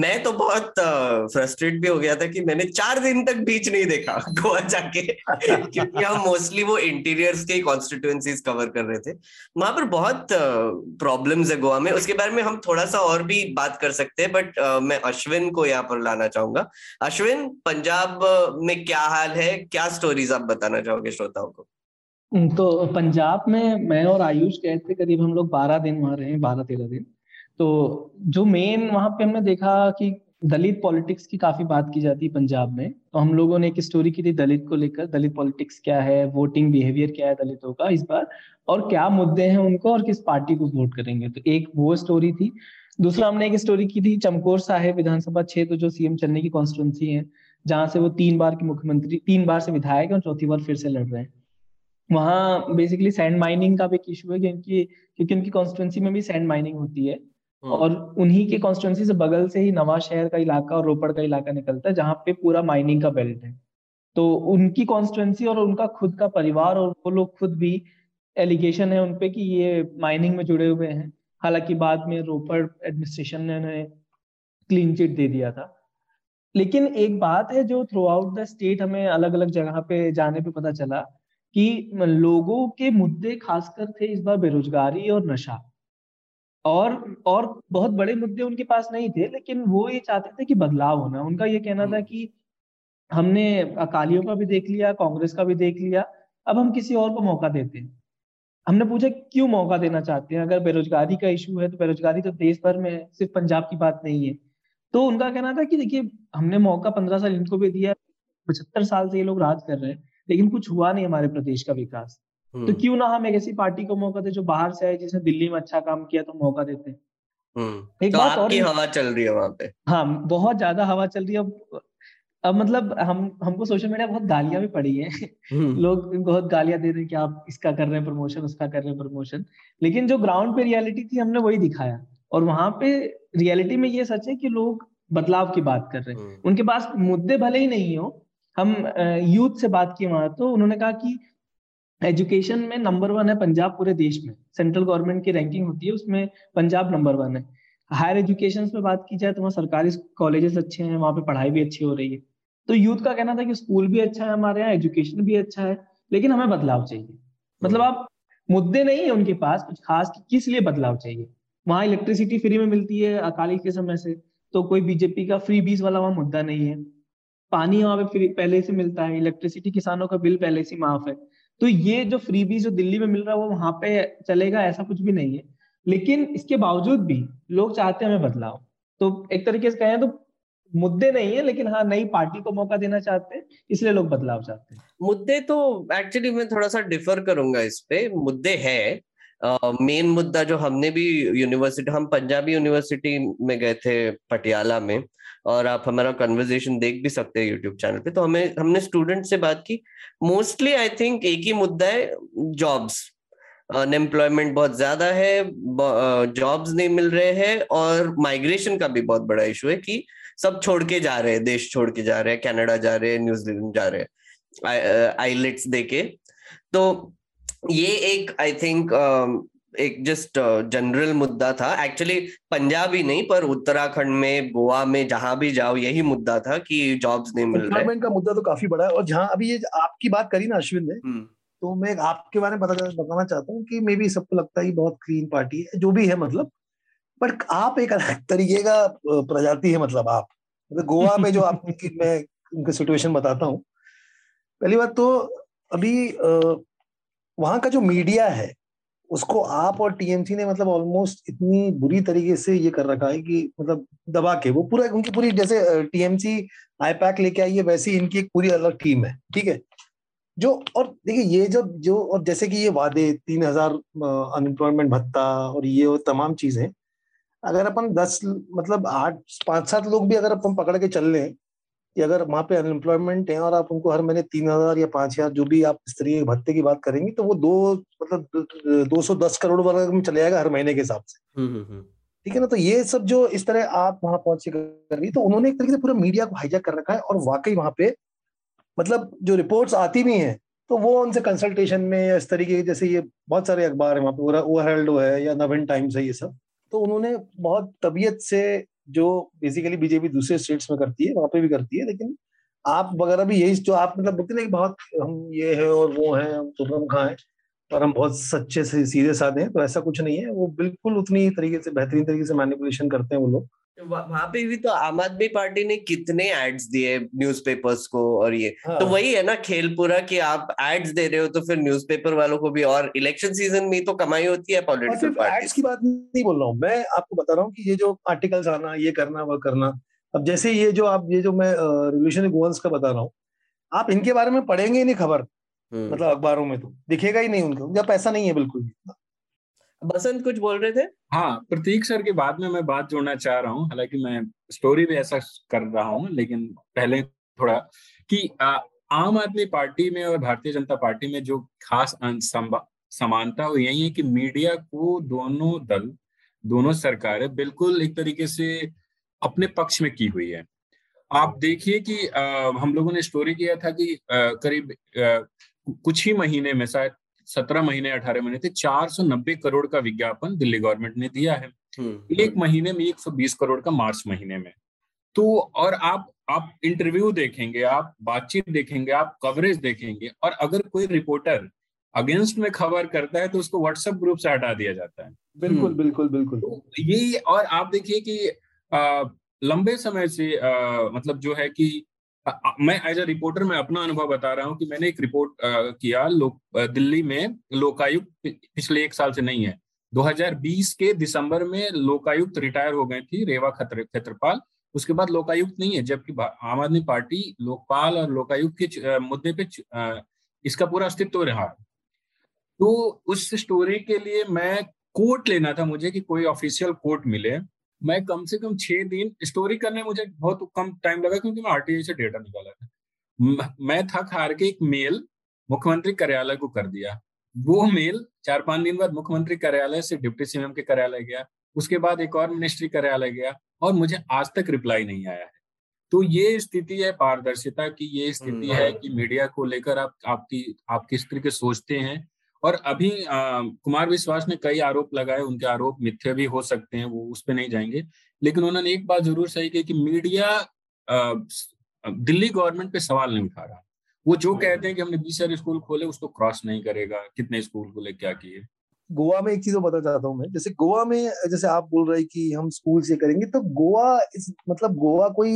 मैं तो बहुत फ्रस्ट्रेट भी हो गया था कि मैंने 4 दिन तक बीच नहीं देखा गोवा जाके क्योंकि हम मोस्टली वो इंटीरियर्स के कॉन्स्टिट्यूएंसीज कवर कर रहे थे। वहां पर बहुत प्रॉब्लम्स है गोवा में, उसके बारे में हम थोड़ा सा और भी बात कर सकते हैं। बट मैं अश्विन को यहाँ पर लाना चाहूंगा। अश्विन, पंजाब में क्या हाल है, क्या स्टोरीज आप बताना चाहोगे श्रोताओं को? तो पंजाब में मैं और आयुष गए थे, करीब हम लोग 12 दिन वहाँ रहे, 12-13 दिन। तो जो मेन वहाँ पे हमने देखा कि दलित पॉलिटिक्स की काफी बात की जाती है पंजाब में। तो हम लोगों ने एक स्टोरी की थी दलित को लेकर, दलित पॉलिटिक्स क्या है, वोटिंग बिहेवियर क्या है दलितों का इस बार, और क्या मुद्दे हैं उनको, और किस पार्टी को वोट करेंगे। तो एक वो स्टोरी थी। दूसरा हमने एक स्टोरी की थी चमकौर साहिब विधानसभा क्षेत्र, जो सीएम चन्नी की कॉन्स्टिट्यूंसी है, जहाँ से वो 3 बार के मुख्यमंत्री, 3 बार से विधायक है और 4थी बार फिर से लड़ रहे हैं। वहाँ बेसिकली सैंड माइनिंग का भी एक इशू है, क्योंकि उनकी कॉन्स्टिट्यूंसी में भी सैंड माइनिंग होती है, और उन्हीं के कॉन्स्टिट्यूंसी से बगल से ही नवा शहर का इलाका और रोपड़ का इलाका निकलता है, जहाँ पे पूरा माइनिंग का बेल्ट है। तो उनकी कॉन्स्टिट्यूंसी और उनका खुद का परिवार, और वो लोग खुद भी एलिगेशन है उनपे कि ये माइनिंग में जुड़े हुए हैं। हालांकि बाद में रोपड़ एडमिनिस्ट्रेशन ने उन्हें क्लीन चिट दे दिया था। लेकिन एक बात है जो थ्रू आउट द स्टेट हमें अलग अलग जगह पे जाने पे पता चला कि लोगों के मुद्दे खासकर थे इस बार बेरोजगारी और नशा, और बहुत बड़े मुद्दे उनके पास नहीं थे, लेकिन वो ये चाहते थे कि बदलाव होना। उनका ये कहना था कि हमने अकालियों का भी देख लिया, कांग्रेस का भी देख लिया, अब हम किसी और को मौका देते हैं। हमने पूछा क्यों मौका देना चाहते हैं, अगर बेरोजगारी का इशू है तो बेरोजगारी तो देश भर में है, सिर्फ पंजाब की बात नहीं है। तो उनका कहना था कि देखिए, हमने मौका 15 साल इनको भी दिया, 75 साल से ये लोग राज कर रहे हैं, लेकिन कुछ हुआ नहीं हमारे प्रदेश का विकास। तो क्यों ना हम एक ऐसी पार्टी को मौका दे जो बाहर से आए, जिसने दिल्ली में अच्छा काम किया तो मौका देते हैं। एक तो बात और हवा चल रही है वहां पे। हाँ, बहुत ज्यादा हवा चल रही है। अब मतलब हमको सोशल मीडिया बहुत गालियां भी पड़ी है लोग बहुत गालियां दे रहे हैं कि आप इसका कर रहे हैं प्रमोशन, उसका कर रहे हैं प्रमोशन। लेकिन जो ग्राउंड पे रियलिटी थी हमने वही दिखाया, और वहां पे रियलिटी में ये सच है कि लोग बदलाव की बात कर रहे हैं। उनके पास मुद्दे भले ही नहीं हो। हम यूथ से बात की वहां, तो उन्होंने कहा कि एजुकेशन में नंबर 1 है पंजाब पूरे देश में। सेंट्रल गवर्नमेंट की रैंकिंग होती है, उसमें पंजाब नंबर 1 है। हायर एजुकेशन पे बात की जाए तो वहाँ सरकारी कॉलेजेस अच्छे हैं, वहाँ पे पढ़ाई भी अच्छी हो रही है। तो यूथ का कहना था कि स्कूल भी अच्छा है हमारे यहाँ, एजुकेशन भी अच्छा है, लेकिन हमें बदलाव चाहिए। मतलब आप मुद्दे नहीं है उनके पास कुछ खास कि किस लिए बदलाव चाहिए। वहाँ इलेक्ट्रिसिटी फ्री में मिलती है अकाली के समय से, तो कोई बीजेपी का फ्री बीज वाला वहाँ मुद्दा नहीं है। पानी वहाँ पे फ्री पहले से मिलता है, इलेक्ट्रिसिटी, किसानों का बिल पहले से माफ है। तो ये जो फ्रीबीज जो दिल्ली में मिल रहा है वो वहाँ पे चलेगा, ऐसा कुछ भी नहीं है। लेकिन इसके बावजूद भी लोग चाहते हैं हमें बदलाव। तो एक तरीके से कहें तो मुद्दे नहीं है, लेकिन हाँ, नई पार्टी को मौका देना चाहते हैं, इसलिए लोग बदलाव चाहते हैं। मुद्दे तो एक्चुअली मैं थोड़ा सा डिफर करूंगा इस पे। मुद्दे है, मेन मुद्दा जो हमने भी हम पंजाबी यूनिवर्सिटी में गए थे पटियाला में, और आप हमारा कन्वर्सेशन देख भी सकते हैं यूट्यूब चैनल पे। तो हमने स्टूडेंट से बात की। मोस्टली आई थिंक एक ही मुद्दा है, जॉब्स। अनएम्प्लॉयमेंट बहुत ज्यादा है, जॉब्स नहीं मिल रहे हैं, और माइग्रेशन का भी बहुत बड़ा इशू है कि सब छोड़ के जा रहे हैं, देश छोड़ के जा रहे हैं, कनाडा जा रहे हैं, न्यूजीलैंड जा रहे हैं आईलेट्स देके। तो ये एक आई थिंक एक जस्ट जनरल मुद्दा था। एक्चुअली पंजाब ही नहीं पर उत्तराखंड में, गोवा में, जहां भी जाओ यही मुद्दा था कि जॉब्स नहीं मिल रहे। एम्प्लॉयमेंट का मुद्दा तो काफी बड़ा है। और जहां अभी ये आपकी बात करी ना अश्विन ने, तो मैं आपके बारे में बताना चाहता हूँ कि मे बी सबको लगता है बहुत क्लीन पार्टी है जो भी है मतलब, बट आप एक अलग तरीके का प्रजाति है। मतलब आप गोवा में जो आप मैं उनकी सिचुएशन बताता हूँ। पहली बात तो अभी वहां का जो मीडिया है उसको आप और टीएमसी ने मतलब ऑलमोस्ट इतनी बुरी तरीके से ये कर रखा है कि मतलब दबा के वो पूरा उनकी पूरी, जैसे टीएमसी आईपैक लेके आई है वैसी इनकी एक पूरी अलग टीम है, ठीक है। जो और देखिए ये जब जो और जैसे कि ये वादे 3000 अनएम्प्लॉयमेंट भत्ता और ये वो तमाम चीजें, अगर अपन 10 मतलब 8-5-7 लोग भी अगर अपन पकड़ के चल लें कि अगर वहाँ पे अनएम्प्लॉयमेंट है और आप उनको हर महीने 3,000 या 5,000 जो भी आप स्तरीय भत्ते की बात करेंगे तो वो 210 करोड़ वर्ग में चले जाएगा हर महीने के हिसाब से, ठीक है ना। तो ये सब जो इस तरह आप वहां पहुंच के कर रही, तो उन्होंने एक तरीके से पूरा मीडिया को हाईजैक कर रखा है। और वाकई वहां पे मतलब जो रिपोर्ट्स आती भी हैं तो वो उनसे कंसल्टेशन में या इस तरीके के, जैसे ये बहुत सारे अखबार है वहाँ पे, वो हेरल्ड है या नवेन टाइम्स है, ये सब तो उन्होंने बहुत तबीयत से, जो बेसिकली बीजेपी दूसरे स्टेट्स में करती है वहां पे भी करती है, लेकिन आप वगैरह भी यही जो आप मतलब बोलते ना कि बहुत हम ये है और वो है, हम कहाँ हैं और हम बहुत सच्चे से सीधे साधे हैं, तो ऐसा कुछ नहीं है। वो बिल्कुल उतनी तरीके से बेहतरीन तरीके से मैनिपुलेशन करते हैं वो लोग। वहां पे भी तो आम आदमी पार्टी ने कितने एड्स दिए न्यूज़पेपर्स को, और ये हाँ। तो वही है ना खेल पूरा कि आप एड्स दे रहे हो तो फिर न्यूज़पेपर वालों को भी, और इलेक्शन सीजन में तो कमाई होती है पॉलिटिकल पार्टी की। बात नहीं बोल रहा हूँ मैं, आपको बता रहा हूँ कि ये जो आर्टिकल्स आना, ये करना, वह करना, अब जैसे ये जो आप ये जो मैं रिवॉल्यूशनरी गोवंस का बता रहा हूँ, आप इनके बारे में पढ़ेंगे ही नहीं खबर, मतलब अखबारों में तो दिखेगा ही नहीं उनको, उनका पैसा नहीं है बिल्कुल भी। बसंत कुछ बोल रहे थे? हाँ, प्रतीक सर के बाद में मैं बात जोड़ना चाह रहा हूँ, हालांकि मैं स्टोरी भी ऐसा कर रहा हूँ, लेकिन पहले थोड़ा कि आम आदमी पार्टी में और भारतीय जनता पार्टी में जो खास समानता वो यही है कि मीडिया को दोनों दल, दोनों सरकारें बिल्कुल एक तरीके से अपने पक्ष में की हुई है। आप देखिए कि हम लोगों ने स्टोरी किया था कि करीब कुछ ही महीने में, शायद 17 महीने 18 महीने थे, 490 करोड़ का विज्ञापन दिल्ली गवर्नमेंट ने दिया है एक महीने में, 120 करोड़ का मार्च महीने में। तो और आप इंटरव्यू देखेंगे, आप बातचीत देखेंगे, आप कवरेज देखेंगे, और अगर कोई रिपोर्टर अगेंस्ट में खबर करता है तो उसको व्हाट्सएप ग्रुप से हटा दिया जाता है। बिल्कुल बिल्कुल बिल्कुल यही। और आप देखिए कि लंबे समय से मतलब जो है कि मैं एज अ रिपोर्टर मैं अपना अनुभव बता रहा हूँ कि मैंने एक रिपोर्ट किया दिल्ली में। लोकायुक्त पिछले 1 साल से नहीं है, 2020 के दिसंबर में लोकायुक्त रिटायर हो गए थी रेवा क्षेत्रपाल, उसके बाद लोकायुक्त नहीं है, जबकि आम आदमी पार्टी लोकपाल और लोकायुक्त के मुद्दे पे इसका पूरा अस्तित्व रहा। तो उस स्टोरी के लिए मैं कोर्ट लेना था मुझे कि कोई ऑफिशियल कोर्ट मिले, मैं कम से कम 6 दिन स्टोरी करने, मुझे बहुत कम टाइम लगा क्योंकि मैं आरटीआई से डेटा निकाला था। मैं थक हार के एक मेल मुख्यमंत्री कार्यालय को कर दिया, वो मेल 4-5 दिन बाद मुख्यमंत्री कार्यालय से डिप्टी सीएम के कार्यालय गया, उसके बाद एक और मिनिस्ट्री कार्यालय गया, और मुझे आज तक रिप्लाई नहीं आया है। तो ये स्थिति है पारदर्शिता की, ये स्थिति है कि मीडिया को लेकर आप किस तरीके सोचते हैं। और अभी कुमार विश्वास ने कई आरोप लगाए, उनके आरोप मिथ्या भी हो सकते हैं, वो उस पे नहीं जाएंगे, लेकिन उन्होंने एक बात जरूर सही की कि मीडिया दिल्ली गवर्नमेंट पे सवाल नहीं उठा रहा। वो जो कहते हैं कि हमने 20,000 स्कूल खोले, उसको क्रॉस नहीं करेगा कितने स्कूल खोले, क्या किए। गोवा में एक चीज बताना चाहता हूँ मैं, जैसे गोवा में जैसे आप बोल रहे कि हम स्कूल से करेंगे, तो गोवा मतलब गोवा कोई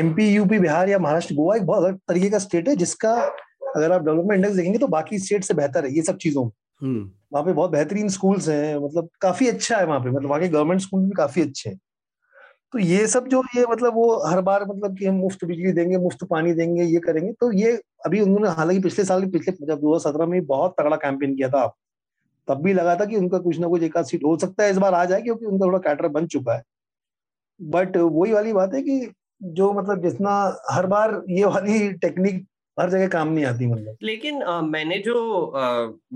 एमपी, यूपी, बिहार या महाराष्ट्र, गोवा एक बहुत अलग तरीके का स्टेट है जिसका अगर आप डेवलपमेंट इंडेक्स देखेंगे तो बाकी स्टेट से बेहतर है ये सब चीजों में। वहाँ पे बहुत बेहतरीन स्कूल्स हैं, मतलब काफी अच्छा है वहाँ पे, मतलब वहाँ के गवर्नमेंट स्कूल भी काफी अच्छे हैं। तो ये सब जो ये मतलब वो हर बार मतलब कि हम मुफ्त बिजली देंगे, मुफ्त पानी देंगे, ये करेंगे। तो ये अभी उन्होंने हालांकि पिछले साल, पिछले जब 2017 में बहुत तगड़ा कैंपेन किया था, तब भी लगा था कि उनका कुछ ना कुछ एक आध सीट हो सकता है इस बार आ जाए, क्योंकि उनका थोड़ा कैटर बन चुका है। बट वही वाली बात है कि जो मतलब जितना हर बार ये वाली टेक्निक हर जगह काम नहीं आती। मतलब लेकिन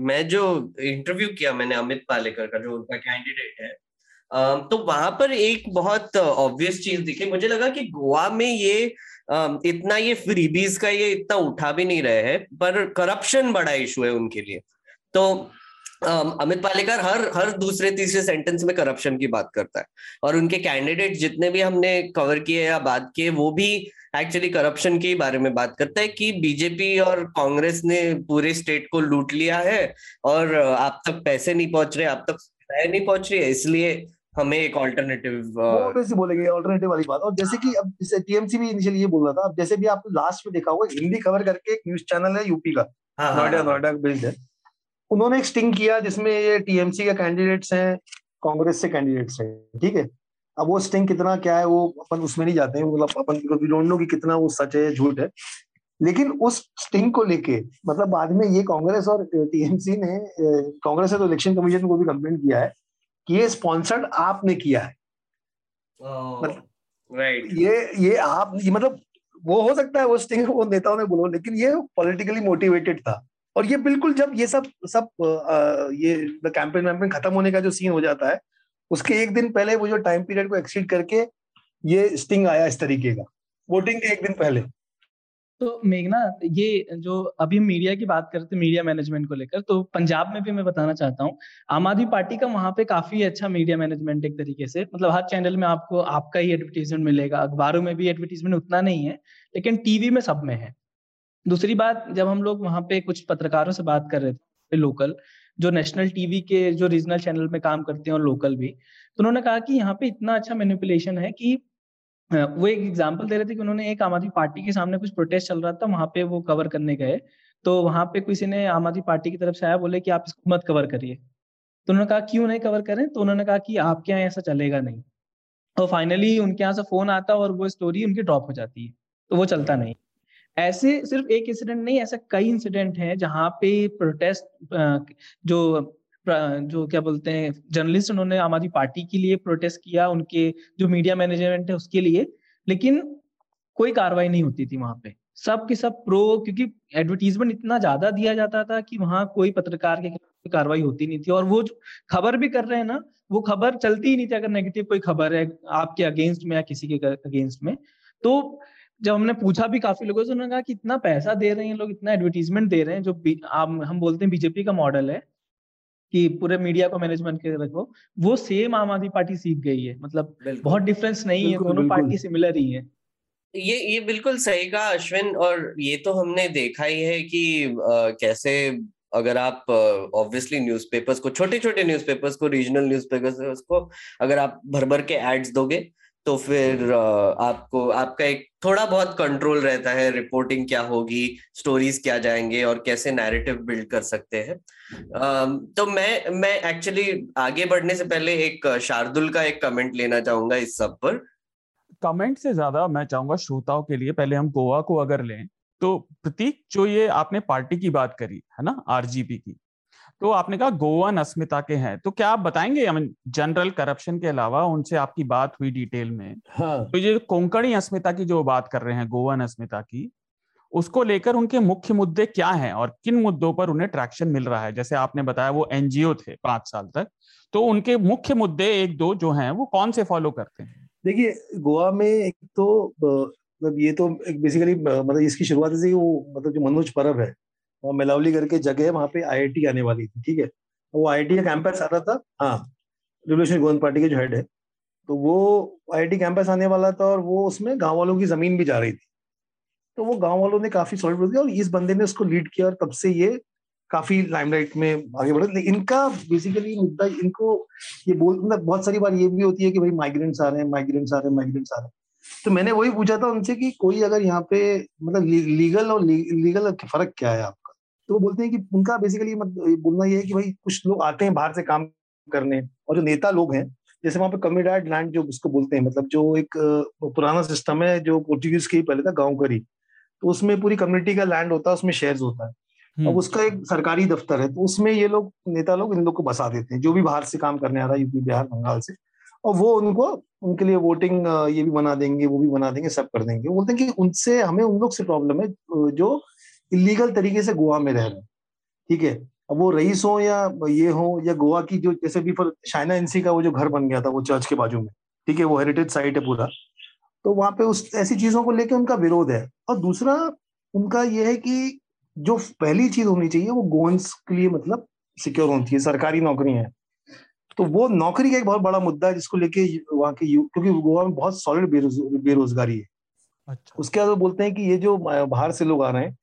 मैं जो इंटरव्यू किया मैंने अमित पालेकर का, जो उनका कैंडिडेट है, तो वहां पर एक बहुत ऑब्वियस चीज दिखी। मुझे लगा कि गोवा में ये फ्रीबीज का ये इतना उठा भी नहीं रहे हैं, पर करप्शन बड़ा इशू है उनके लिए। तो अमित पालेकर हर दूसरे तीसरे सेंटेंस में करप्शन की बात करता है, और उनके कैंडिडेट जितने भी हमने कवर किए या बात किए वो भी एक्चुअली करप्शन के बारे में बात करता है कि बीजेपी और कांग्रेस ने पूरे स्टेट को लूट लिया है और आप तक पैसे नहीं पहुंच रहे, आप तक सुविधाएं नहीं पहुंच रही है, इसलिए हमें एक ऑल्टरनेटिव बोलेंगे, ऑल्टरनेटिव वाली बात। और जैसे कि अब जैसे टीएमसी भी इनिशियली ये बोल रहा था, अब जैसे भी आपने लास्ट में देखा होगा, हिंदी कवर करके एक न्यूज चैनल है यूपी का, नोएडा बिल्ड है, उन्होंने एक स्टिंग किया जिसमें ये टीएमसी के कैंडिडेट्स हैं, कांग्रेस से कैंडिडेट्स हैं, ठीक है। अब वो स्टिंग कितना क्या है वो अपन उसमें नहीं जाते हैं, मतलब अपन वी डोंट नो कि कितना वो सच है या झूठ है, लेकिन उस स्टिंग को लेके मतलब बाद में ये कांग्रेस और टीएमसी ने, कांग्रेस ने तो इलेक्शन कमीशन को भी कंप्लेंट किया है कि ये स्पॉन्सर्ड आपने किया है। मतलब राइट। ये आप मतलब वो हो सकता है वो स्टिंग वो नेताओं ने बोला, लेकिन ये पॉलिटिकली मोटिवेटेड था। और ये बिल्कुल जब ये सब ये कैंपेन वैम्पेन खत्म होने का जो सीन हो जाता है, उसके एक दिन पहले वो जो टाइम पीरियड को एक्सीड करके ये स्टिंग आया इस तरीके का, वोटिंग के एक दिन पहले। तो मेघनाथ, ये जो अभी मीडिया की बात करते, मीडिया मैनेजमेंट को लेकर, तो पंजाब में भी मैं बताना चाहता हूँ आम आदमी पार्टी का वहां पे काफी अच्छा मीडिया मैनेजमेंट एक तरीके से, मतलब हर चैनल में आपको आपका ही एडवर्टीजमेंट मिलेगा, अखबारों में भी एडवर्टीजमेंट उतना नहीं है लेकिन टीवी में सब में है। दूसरी बात, जब हम लोग वहाँ पे कुछ पत्रकारों से बात कर रहे थे लोकल, जो नेशनल टीवी के जो रीजनल चैनल में काम करते हैं और लोकल भी, तो उन्होंने कहा कि यहाँ पे इतना अच्छा मैनिपुलेशन है कि वो एक एग्जांपल दे रहे थे कि उन्होंने एक आम आदमी पार्टी के सामने कुछ प्रोटेस्ट चल रहा था, वहां पे वो कवर करने गए, तो वहां पे किसी ने आम आदमी पार्टी की तरफ से आया, बोले कि आप इसको मत कवर करिए। तो उन्होंने कहा क्यों नहीं कवर करें, तो उन्होंने कहा कि आपके यहाँ ऐसा चलेगा नहीं। और फाइनली उनके यहाँ से फोन आता और वो स्टोरी उनकी ड्रॉप हो जाती है, तो वो चलता नहीं। ऐसे सिर्फ एक इंसिडेंट नहीं, ऐसा कई इंसिडेंट है जहाँ पे प्रोटेस्ट जो क्या बोलते हैं जर्नलिस्ट, उन्होंने आम आदमी पार्टी के लिए प्रोटेस्ट किया, उनके जो मीडिया मैनेजमेंट है उसके लिए, लेकिन कोई कार्रवाई नहीं होती थी वहां पे। सब के सब प्रो, क्योंकि एडवर्टीजमेंट इतना ज्यादा दिया जाता था कि वहां कोई पत्रकार के खिलाफ कार्रवाई होती नहीं थी। और वो खबर भी कर रहे हैं ना, वो खबर चलती ही नहीं थी अगर नेगेटिव कोई खबर है आपके अगेंस्ट में या किसी के अगेंस्ट में। तो जब हमने पूछा भी काफी लोगों से, उन्होंने कहा कि इतना पैसा दे रहे हैं लोग, इतना एडवर्टीजमेंट दे रहे हैं, जो हम बोलते हैं बीजेपी का मॉडल है कि पूरे मीडिया को मैनेजमेंट के रखो, वो सेम आम आदमी पार्टी सीख गई है। मतलब बहुत डिफरेंस नहीं है, दोनों पार्टी सिमिलर ही है। ये बिल्कुल सही कहा अश्विन। और ये तो हमने देखा ही है कि कैसे अगर आप ऑब्वियसली न्यूज़पेपर्स को, छोटे छोटे न्यूज़पेपर्स को, रीजनल न्यूज़पेपर्स को अगर आप भर भर के एड्स दोगे तो फिर आपको आपका एक थोड़ा बहुत कंट्रोल रहता है, रिपोर्टिंग क्या होगी, स्टोरीज क्या जाएंगे और कैसे नैरेटिव बिल्ड कर सकते हैं। तो मैं एक्चुअली आगे बढ़ने से पहले एक शार्दुल का एक कमेंट लेना चाहूंगा इस सब पर। कमेंट से ज्यादा मैं चाहूंगा श्रोताओं के लिए, पहले हम गोवा को अगर लें तो प्रतीक, जो ये आपने पार्टी की बात करी है ना, आरजीपी की, तो आपने कहा गोवन अस्मिता के हैं, तो क्या आप बताएंगे जनरल करप्शन के अलावा उनसे आपकी बात हुई डिटेल में? हाँ। तो ये कोंकणी अस्मिता की जो बात कर रहे हैं, गोवन अस्मिता की, उसको लेकर उनके मुख्य मुद्दे क्या हैं और किन मुद्दों पर उन्हें ट्रैक्शन मिल रहा है? जैसे आपने बताया वो एनजीओ थे 5 साल तक, तो उनके मुख्य मुद्दे 1-2 जो हैं वो कौन से फॉलो करते हैं? देखिए गोवा में एक तो मतलब ये तो बेसिकली मतलब इसकी शुरुआत से वो मतलब जो मनोज परब है मेलावली करके जगह है, वहाँ पे आईआईटी आने वाली थी, ठीक है, वो आईआईटी का कैंपस आ रहा था, हाँ, रिवोल्यूशनरी गोवन पार्टी के जो हेड है, तो वो आईआईटी कैंपस आने वाला था और वो उसमें गांव वालों की जमीन भी जा रही थी, तो वो गांव वालों ने काफी सॉल्व किया और इस बंदे ने उसको लीड किया और तब से ये काफी लाइमलाइट में आगे बढ़े। इनका बेसिकली मुद्दा, इनको ये बोलना बहुत सारी बार ये भी होती है कि भाई माइग्रेंट्स आ रहे हैं। तो मैंने वही पूछा था उनसे कि कोई अगर यहाँ पे मतलब लीगल और लीगल फर्क क्या है आपका, तो वो बोलते हैं कि उनका बेसिकली बोलना ये है कि भाई कुछ लोग आते हैं बाहर से काम करने और जो नेता लोग हैं, जैसे वहाँ पे कम्युनिटी लैंड जो उसको बोलते हैं, मतलब जो एक पुराना सिस्टम है जो पोर्चुगीज के ही पहले था, गाँव करी, तो उसमें पूरी कम्युनिटी का लैंड होता है, उसमें शेयर्स होता है, अब उसका एक सरकारी दफ्तर है, तो उसमें ये लोग नेता लोग इन लोग को बसा देते हैं जो भी बाहर से काम करने आ रहा है, यूपी बिहार बंगाल से, और वो उनको उनके लिए वोटिंग ये भी बना देंगे, वो भी बना देंगे, सब कर देंगे। बोलते हैं कि उनसे हमें उन लोग से प्रॉब्लम है जो इलीगल तरीके से गोवा में रह रहे हैं, ठीक है, अब वो रईस हो या ये हो या गोवा की जो जैसे भी फॉर शाइना एनसी का वो जो घर बन गया था वो चर्च के बाजू में, ठीक है, वो हेरिटेज साइट है पूरा, तो वहाँ पे उस ऐसी चीजों को लेकर उनका विरोध है। और दूसरा उनका ये है कि जो पहली चीज होनी चाहिए वो गोवंस के लिए मतलब सिक्योर होनी चाहिए, सरकारी नौकरी है, तो वो नौकरी का एक बहुत बड़ा मुद्दा है जिसको लेके वहाँ के क्योंकि गोवा में बहुत सॉलिड बेरोजगारी है। अच्छा। उसके बाद वो बोलते हैं कि ये जो बाहर से लोग आ रहे हैं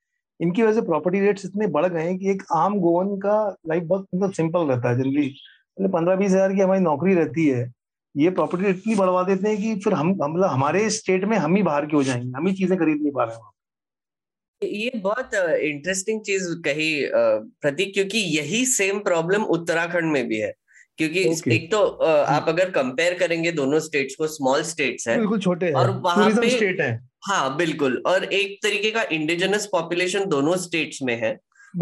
इनकी वजह से प्रॉपर्टी रेट्स इतने बढ़ गए हैं कि एक आम गोवन का लाइफ बहुत मतलब सिंपल रहता है, जनरली मतलब 15-20 हज़ार की हमारी नौकरी रहती है, ये प्रॉपर्टी रेट इतनी बढ़वा देते हैं कि फिर हम हमारे स्टेट में हम ही बाहर के हो जाएंगे, हम ही चीजें खरीद नहीं पा रहे हैं। ये बहुत इंटरेस्टिंग चीज कही प्रतीक, क्योंकि यही सेम प्रॉब्लम उत्तराखंड में भी है, क्योंकि okay. एक तो आप अगर कंपेयर करेंगे दोनों स्टेट्स को, स्मॉल स्टेट्स हैं, बिल्कुल छोटे हैं और वहां पे स्टेट है, हाँ बिल्कुल, और एक तरीके का इंडिजिनस पॉपुलेशन दोनों स्टेट्स में है,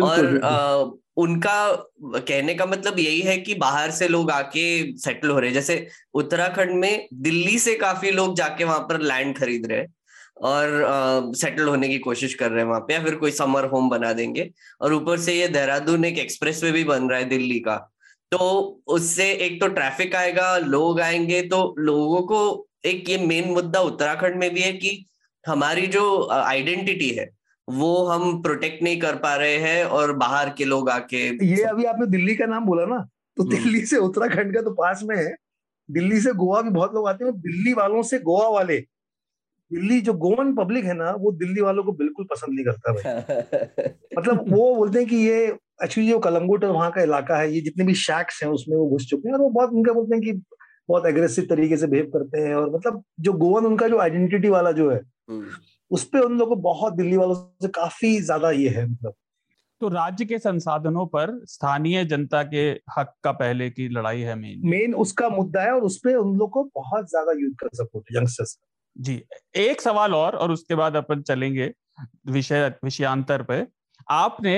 और उनका कहने का मतलब यही है कि बाहर से लोग आके सेटल हो रहे हैं। जैसे उत्तराखंड में दिल्ली से काफी लोग जाके वहां पर लैंड खरीद रहे हैं और सेटल होने की कोशिश कर रहे हैं वहां पे, या फिर कोई समर होम बना देंगे। और ऊपर से ये देहरादून एक एक्सप्रेस वे भी बन रहा है दिल्ली का, तो उससे एक तो ट्रैफिक आएगा, लोग आएंगे। तो लोगों को एक ये मेन मुद्दा उत्तराखंड में भी है कि हमारी जो आइडेंटिटी है वो हम प्रोटेक्ट नहीं कर पा रहे हैं और बाहर के लोग आके। ये अभी आपने दिल्ली का नाम बोला ना, तो दिल्ली से उत्तराखंड का तो पास में है, दिल्ली से गोवा भी बहुत लोग आते हैं। दिल्ली वालों से गोवा वाले, दिल्ली जो गोवन पब्लिक है ना, वो दिल्ली वालों को बिल्कुल पसंद नहीं करता भाई। मतलब वो बोलते हैं कि ये एक्चुअली जो कलमगुट और वहाँ का इलाका है, ये जितने भी शैक्स हैं उसमें वो घुस चुके हैं और वो बहुत, उनका बोलते हैं कि बहुत एग्रेसिव तरीके से बिहेव करते हैं। और मतलब जो गोवन उनका जो आइडेंटिटी वाला जो है उस पे उन लोगों को बहुत, दिल्ली वालों से काफी ज्यादा ये है मतलब। तो राज्य के संसाधनों पर स्थानीय जनता के हक का पहले की लड़ाई है मेन उसका मुद्दा है, और उसपे उन लोगों को बहुत ज्यादा यूथ का सपोर्ट है, यंगस्टर्स का। जी, एक सवाल और उसके बाद अपन चलेंगे विषयांतर पे। आपने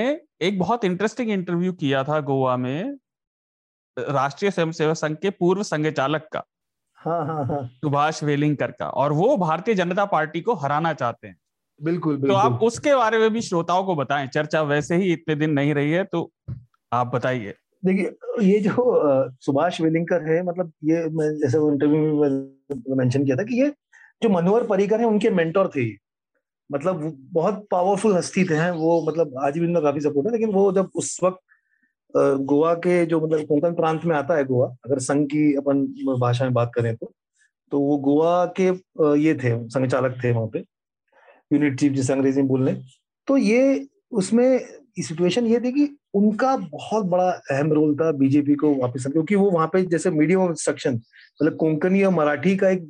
एक बहुत इंटरेस्टिंग इंटरव्यू किया था गोवा में राष्ट्रीय स्वयंसेवक संघ के पूर्व संघचालक का, सुभाष वेलिंगकर का, और वो भारतीय जनता पार्टी को हराना चाहते हैं। बिल्कुल, बिल्कुल। तो आप उसके बारे में भी श्रोताओं को बताएं, चर्चा वैसे ही इतने दिन नहीं रही है, तो आप बताइए। देखिए, ये जो सुभाष वेलिंगकर है, मतलब ये जैसे इंटरव्यू में मेंशन किया था कि ये जो मनोहर परिकर है उनके मेंटोर थे, मतलब बहुत पावरफुल हस्ती थे वो। मतलब आज भी उनका काफी सपोर्ट है, लेकिन वो जब उस वक्त गोवा के जो मतलब कोंकण प्रांत में आता है गोवा, अगर संघ की अपन भाषा में बात करें तो वो गोवा के ये थे, संघचालक थे वहाँ पे, यूनिट चीफ जिसे अंग्रेजी में बोल रहे। तो ये उसमें सिचुएशन ये थी कि उनका बहुत बड़ा अहम रोल था बीजेपी को वापस, क्योंकि वो वहाँ पे जैसे मीडियम ऑफ इंस्ट्रक्शन, मतलब कोंकणी और मराठी का एक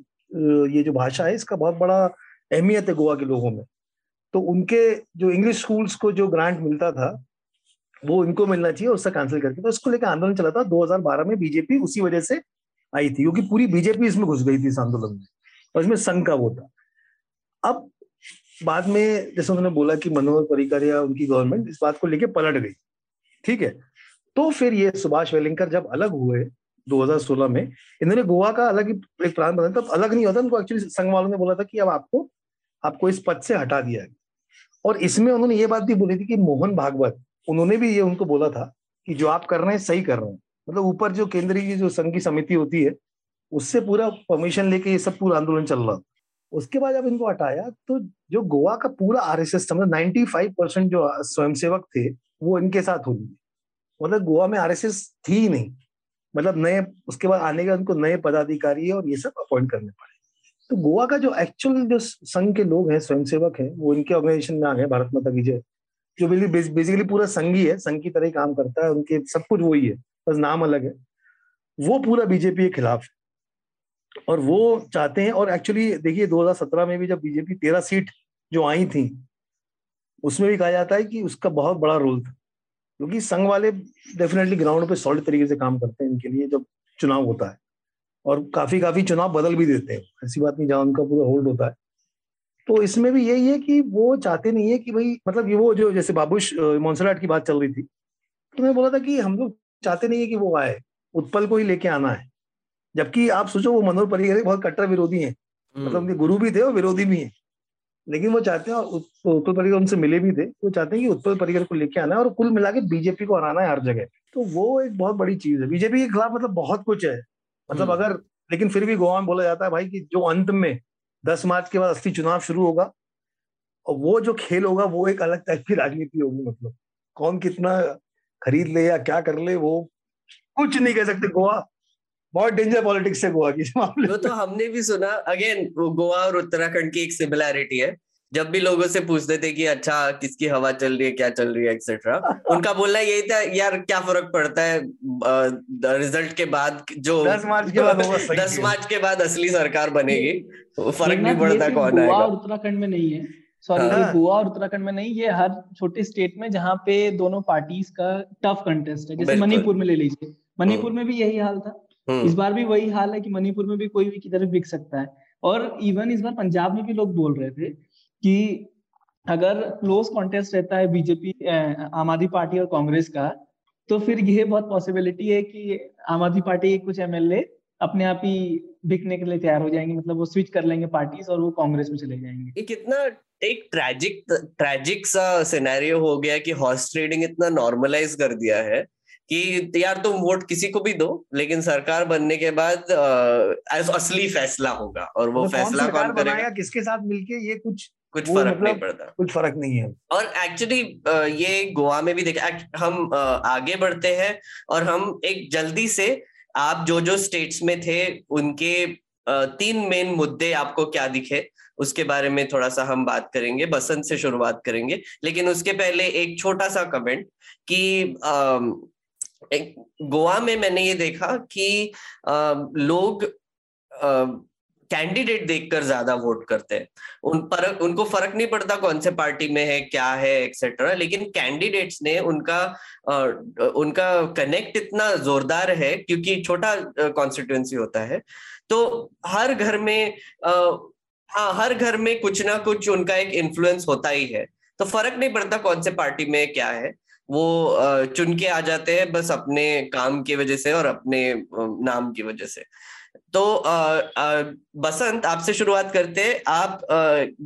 ये जो भाषा है, इसका बहुत बड़ा अहमियत है गोवा के लोगों में। तो उनके जो इंग्लिश स्कूल्स को जो ग्रांट मिलता था वो इनको मिलना चाहिए, उससे कैंसिल करके। तो इसको लेकर आंदोलन चला था 2012 में, बीजेपी उसी वजह से आई थी, क्योंकि पूरी बीजेपी इसमें घुस गई थी इस आंदोलन में, और इसमें संघ का वो था। अब बाद में जैसे उन्होंने बोला कि मनोहर पर्रिकर या उनकी गवर्नमेंट इस बात को लेके पलट गई, ठीक है। तो फिर ये सुभाष वेलिंगकर जब अलग हुए 2016 में, इन्होंने गोवा का अलग एक प्रांत बनाया। तब अलग नहीं होता उनको, एक्चुअली संघ वालों ने बोला था कि अब आपको इस पद से हटा दिया गया। और इसमें उन्होंने ये बात भी बोली थी कि मोहन भागवत, उन्होंने भी ये उनको बोला था कि जो आप कर रहे हैं सही कर रहे हैं, मतलब ऊपर जो केंद्रीय जो संघ की समिति होती है उससे पूरा परमिशन लेके ये सब पूरा आंदोलन चल रहा था। उसके बाद जब इनको हटाया तो जो गोवा का पूरा आरएसएस, मतलब 95% जो स्वयंसेवक थे वो इनके साथ हो गए, मतलब गोवा में आरएसएस थी ही नहीं। मतलब नए, उसके बाद आने का उनको नए पदाधिकारी और ये सब अपॉइंट करने पड़े। तो गोवा का जो एक्चुअल जो संघ के लोग हैं, स्वयंसेवक हैं, वो इनके ऑर्गेनाइजेशन में आ गए, भारत माता की जय, जो बेसिकली पूरा संघ ही है, संघ की तरह ही काम करता है, उनके सब कुछ वही है, बस नाम अलग है। वो पूरा बीजेपी के खिलाफ है और वो चाहते हैं। और एक्चुअली देखिए 2017 में भी जब बीजेपी 13 सीट जो आई थी, उसमें भी कहा जाता है कि उसका बहुत बड़ा रोल था, क्योंकि संघ वाले डेफिनेटली ग्राउंड पे सॉलिड तरीके से काम करते हैं इनके लिए जब चुनाव होता है, और काफी चुनाव बदल भी देते हैं, ऐसी बात नहीं जहाँ उनका पूरा होल्ड होता है। तो इसमें भी यही है कि वो चाहते नहीं है कि भाई, मतलब ये वो जो जैसे बाबूश मोन्सराट की बात चल रही थी, तो मैं बोला था कि हम लोग चाहते नहीं है कि वो आए, उत्पल को ही लेके आना है। जबकि आप सोचो वो मनोहर पर्रिकर बहुत कट्टर विरोधी हैं, मतलब उनके गुरु भी थे और विरोधी भी हैं, लेकिन वो चाहते हैं, उत्पल परिकर उनसे मिले भी थे, वो चाहते हैं कि उत्पल परिकर को लेके आना है और कुल मिला के बीजेपी को हराना है हर जगह। तो वो एक बहुत बड़ी चीज है बीजेपी के खिलाफ, मतलब बहुत कुछ है, मतलब अगर। लेकिन फिर भी गोवा में बोला जाता है भाई कि जो अंत में 10 मार्च के बाद असली चुनाव शुरू होगा, और वो जो खेल होगा वो एक अलग टाइप की राजनीति होगी, मतलब कौन कितना खरीद ले या क्या कर ले वो कुछ नहीं कह सकते। गोवा बहुत डेंजर पॉलिटिक्स है गोवा की मामले में। तो हमने भी सुना, अगेन गोवा और उत्तराखंड की एक सिमिलैरिटी है, जब भी लोगों से पूछते थे कि अच्छा किसकी हवा चल रही है, क्या चल रही है, एक्सेट्रा, उनका बोलना यही था यार क्या फर्क पड़ता है, रिजल्ट के बाद जो 10 मार्च के बाद असली सरकार बनेगी, फर्क नहीं पड़ता कौन आएगा। गोवा और उत्तराखंड में नहीं है, सॉरी, गोवा और उत्तराखंड में नहीं, ये हर छोटे स्टेट में जहाँ पे दोनों पार्टीज का टफ कंटेस्ट है। जैसे मणिपुर में ले लीजिए, मणिपुर में भी यही हाल था, इस बार भी वही हाल है कि मणिपुर में भी कोई भी किधर बिक सकता है। और इवन इस बार पंजाब में भी लोग बोल रहे थे कि अगर क्लोज कॉन्टेस्ट रहता है बीजेपी, आम आदमी पार्टी और कांग्रेस का, तो फिर यह बहुत पॉसिबिलिटी है कि आम आदमी पार्टी के कुछ एमएलए अपने आप ही बिकने के लिए तैयार हो जाएंगे, मतलब वो स्विच कर लेंगे पार्टीज और वो कांग्रेस में चले जाएंगे। ये कितना एक ट्रैजिक सा सिनेरियो हो गया कि हॉर्स ट्रेडिंग इतना नॉर्मलाइज कर दिया है कि यार तुम वोट किसी को भी दो लेकिन सरकार बनने के बाद असली फैसला होगा और वो फैसला कौन करेगा, किसके साथ मिलके, ये कुछ फर्क नहीं पड़ता, कुछ फर्क नहीं है। और एक्चुअली ये गोवा में भी देखा। हम आगे बढ़ते हैं और हम एक जल्दी से आप जो स्टेट्स में थे उनके 3 मेन मुद्दे आपको क्या दिखे उसके बारे में थोड़ा सा हम बात करेंगे। बसंत से शुरुआत करेंगे लेकिन उसके पहले एक छोटा सा कमेंट कि गोवा में मैंने ये देखा कि लोग कैंडिडेट देखकर ज्यादा वोट करते हैं। उनको फर्क नहीं पड़ता कौन से पार्टी में है, क्या है, एक्सेट्रा, लेकिन कैंडिडेट्स ने उनका कनेक्ट इतना जोरदार है क्योंकि छोटा कॉन्स्टिट्यूएंसी होता है तो हर घर में कुछ ना कुछ उनका एक इन्फ्लुएंस होता ही है। तो फर्क नहीं पड़ता कौन से पार्टी में क्या है, वो चुन के आ जाते हैं बस अपने काम की वजह से और अपने नाम की वजह से। तो बसंत आपसे शुरुआत करते हैं। आप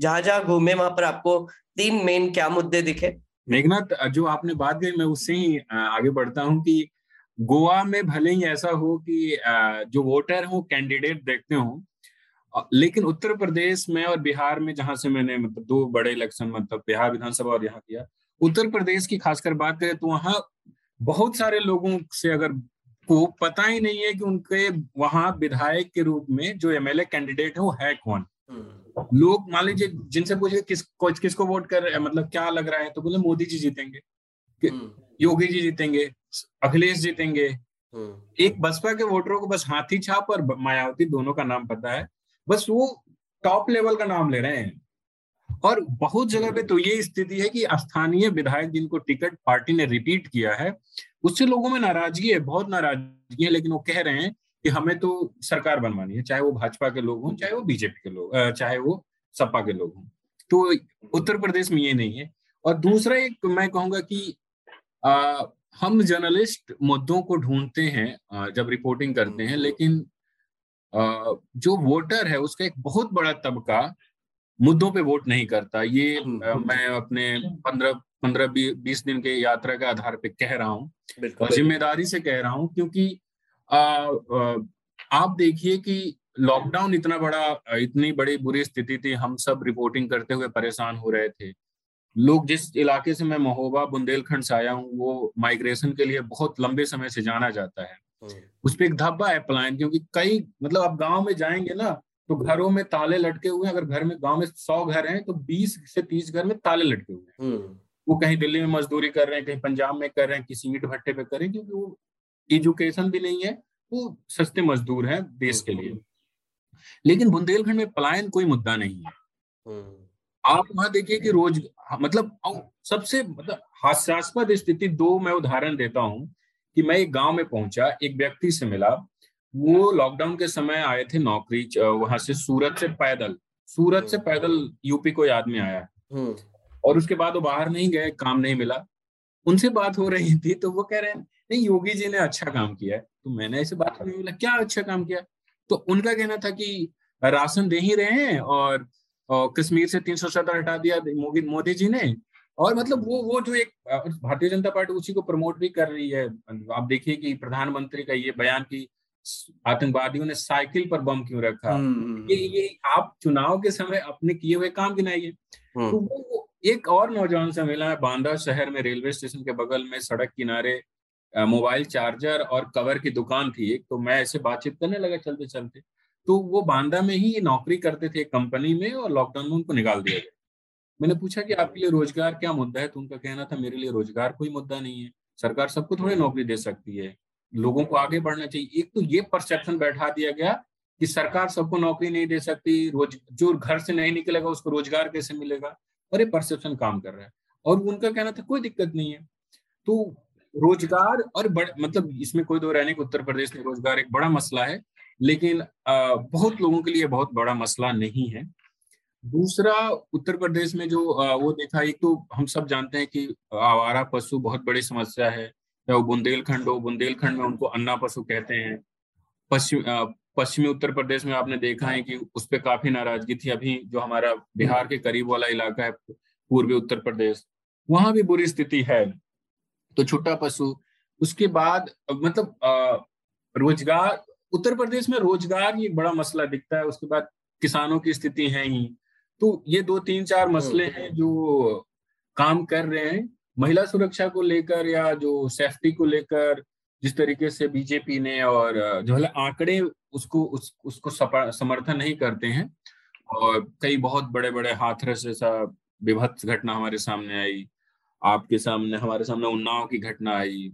जहाँ घूमे वहां पर आपको 3 मेन क्या मुद्दे दिखे? मेघनाथ, जो आपने बात कही मैं उससे ही आगे बढ़ता हूँ कि गोवा में भले ही ऐसा हो कि जो वोटर हो कैंडिडेट देखते हो, लेकिन उत्तर प्रदेश में और बिहार में, जहां से मैंने मतलब 2 बड़े इलेक्शन मतलब बिहार विधानसभा और यहाँ किया, उत्तर प्रदेश की खासकर बात करें तो वहाँ बहुत सारे लोगों से अगर को पता ही नहीं है कि उनके वहाँ विधायक के रूप में जो एमएलए कैंडिडेट है वो है कौन। लोग मान लीजिए जिनसे पूछे किसको वोट कर मतलब क्या लग रहा है तो बोले मोदी जी जीतेंगे, योगी जी जीतेंगे, अखिलेश जीतेंगे। एक बसपा के वोटरों को बस हाथी छाप और मायावती दोनों का नाम पता है, बस वो टॉप लेवल का नाम ले रहे हैं। और बहुत जगह पे तो ये स्थिति है कि स्थानीय विधायक जिनको टिकट पार्टी ने रिपीट किया है उससे लोगों में नाराजगी है, बहुत नाराजगी है, लेकिन वो कह रहे हैं कि हमें तो सरकार बनवानी है, चाहे वो भाजपा के लोग हों, चाहे वो बीजेपी के लोग, चाहे वो सपा के लोग हों। तो उत्तर प्रदेश में ये नहीं है। और दूसरा एक मैं कहूंगा कि हम जर्नलिस्ट मुद्दों को ढूंढते हैं जब रिपोर्टिंग करते हैं, लेकिन जो वोटर है उसका एक बहुत बड़ा तबका मुद्दों पे वोट नहीं करता। ये मैं अपने 15-20 दिन के यात्रा के आधार पे कह रहा हूँ और जिम्मेदारी से कह रहा हूँ, क्योंकि आप देखिए कि लॉकडाउन इतनी बड़ी बुरी स्थिति थी, हम सब रिपोर्टिंग करते हुए परेशान हो रहे थे। लोग, जिस इलाके से मैं महोबा बुंदेलखंड से आया हूँ, वो माइग्रेशन के लिए बहुत लंबे समय से जाना जाता है, उस पर एक धब्बा है पलायन, क्योंकि कई मतलब आप गाँव में जाएंगे ना तो घरों में ताले लटके हुए हैं। अगर घर में गांव में 100 घर हैं तो 20 से 30 घर में ताले लटके हुए हैं। वो कहीं दिल्ली में मजदूरी कर रहे हैं, कहीं पंजाब में कर रहे हैं, किसी ईंट भट्टे पे कर रहे हैं, क्योंकि वो एजुकेशन भी नहीं है, वो सस्ते मजदूर हैं देश के लिए। लेकिन बुंदेलखंड में पलायन कोई मुद्दा नहीं है। आप वहां देखिए कि रोज मतलब सबसे मतलब हास्यास्पद स्थिति, 2 मैं उदाहरण देता हूँ कि मैं एक गाँव में पहुंचा, एक व्यक्ति से मिला, वो लॉकडाउन के समय आए थे नौकरी, वहां से सूरत से पैदल यूपी कोई आदमी आया और उसके बाद वो बाहर नहीं गए, काम नहीं मिला। उनसे बात हो रही थी तो वो कह रहे हैं नहीं योगी जी ने अच्छा काम किया है। तो मैंने ऐसे बात करने बोला क्या अच्छा काम किया, तो उनका कहना था कि राशन दे ही रहे हैं और कश्मीर से 370 हटा दिया मोदी जी ने। और मतलब वो जो एक भारतीय जनता पार्टी उसी को प्रमोट भी कर रही है। आप देखिए कि प्रधानमंत्री का ये बयान की आतंकवादियों ने साइकिल पर बम क्यों रखा, ये आप चुनाव के समय अपने किए हुए काम गिनाइए। तो वो एक और नौजवान से मिला है, बांदा शहर में रेलवे स्टेशन के बगल में सड़क किनारे मोबाइल चार्जर और कवर की दुकान थी एक, तो मैं ऐसे बातचीत करने लगा चलते चलते। तो वो बांदा में ही नौकरी करते थे कंपनी में और लॉकडाउन में उनको निकाल दिया गया। मैंने पूछा कि आपके लिए रोजगार क्या मुद्दा है, तो उनका कहना था मेरे लिए रोजगार कोई मुद्दा नहीं है, सरकार सबको थोड़ी नौकरी दे सकती है, लोगों को आगे बढ़ना चाहिए। एक तो ये परसेप्शन बैठा दिया गया कि सरकार सबको नौकरी नहीं दे सकती, जो घर से नहीं निकलेगा उसको रोजगार कैसे मिलेगा, और ये परसेप्शन काम कर रहा है। और उनका कहना था कोई दिक्कत नहीं है। तो रोजगार और मतलब इसमें कोई दो रहने को उत्तर प्रदेश में रोजगार एक बड़ा मसला है, लेकिन बहुत लोगों के लिए बहुत बड़ा मसला नहीं है। दूसरा, उत्तर प्रदेश में जो वो देखा, एक तो हम सब जानते हैं कि आवारा पशु बहुत बड़ी समस्या है, चाहे वो बुंदेलखंड हो, बुंदेलखंड में उनको अन्ना पशु कहते हैं। पश्चिमी उत्तर प्रदेश में आपने देखा है कि उस पर काफी नाराजगी थी। अभी जो हमारा बिहार के करीब वाला इलाका है पूर्वी उत्तर प्रदेश, वहां भी बुरी स्थिति है। तो छुट्टा पशु, उसके बाद मतलब रोजगार, उत्तर प्रदेश में रोजगार ये बड़ा मसला दिखता है। उसके बाद किसानों की स्थिति है ही। तो ये दो तीन चार मसले हैं जो काम कर रहे हैं। महिला सुरक्षा को लेकर या जो सेफ्टी को लेकर जिस तरीके से बीजेपी ने और जो है आंकड़े उसको समर्थन नहीं करते हैं और कई बहुत बड़े बड़े हाथरस जैसा विभत्स घटना हमारे सामने आई, आपके सामने, हमारे सामने उन्नाव की घटना आई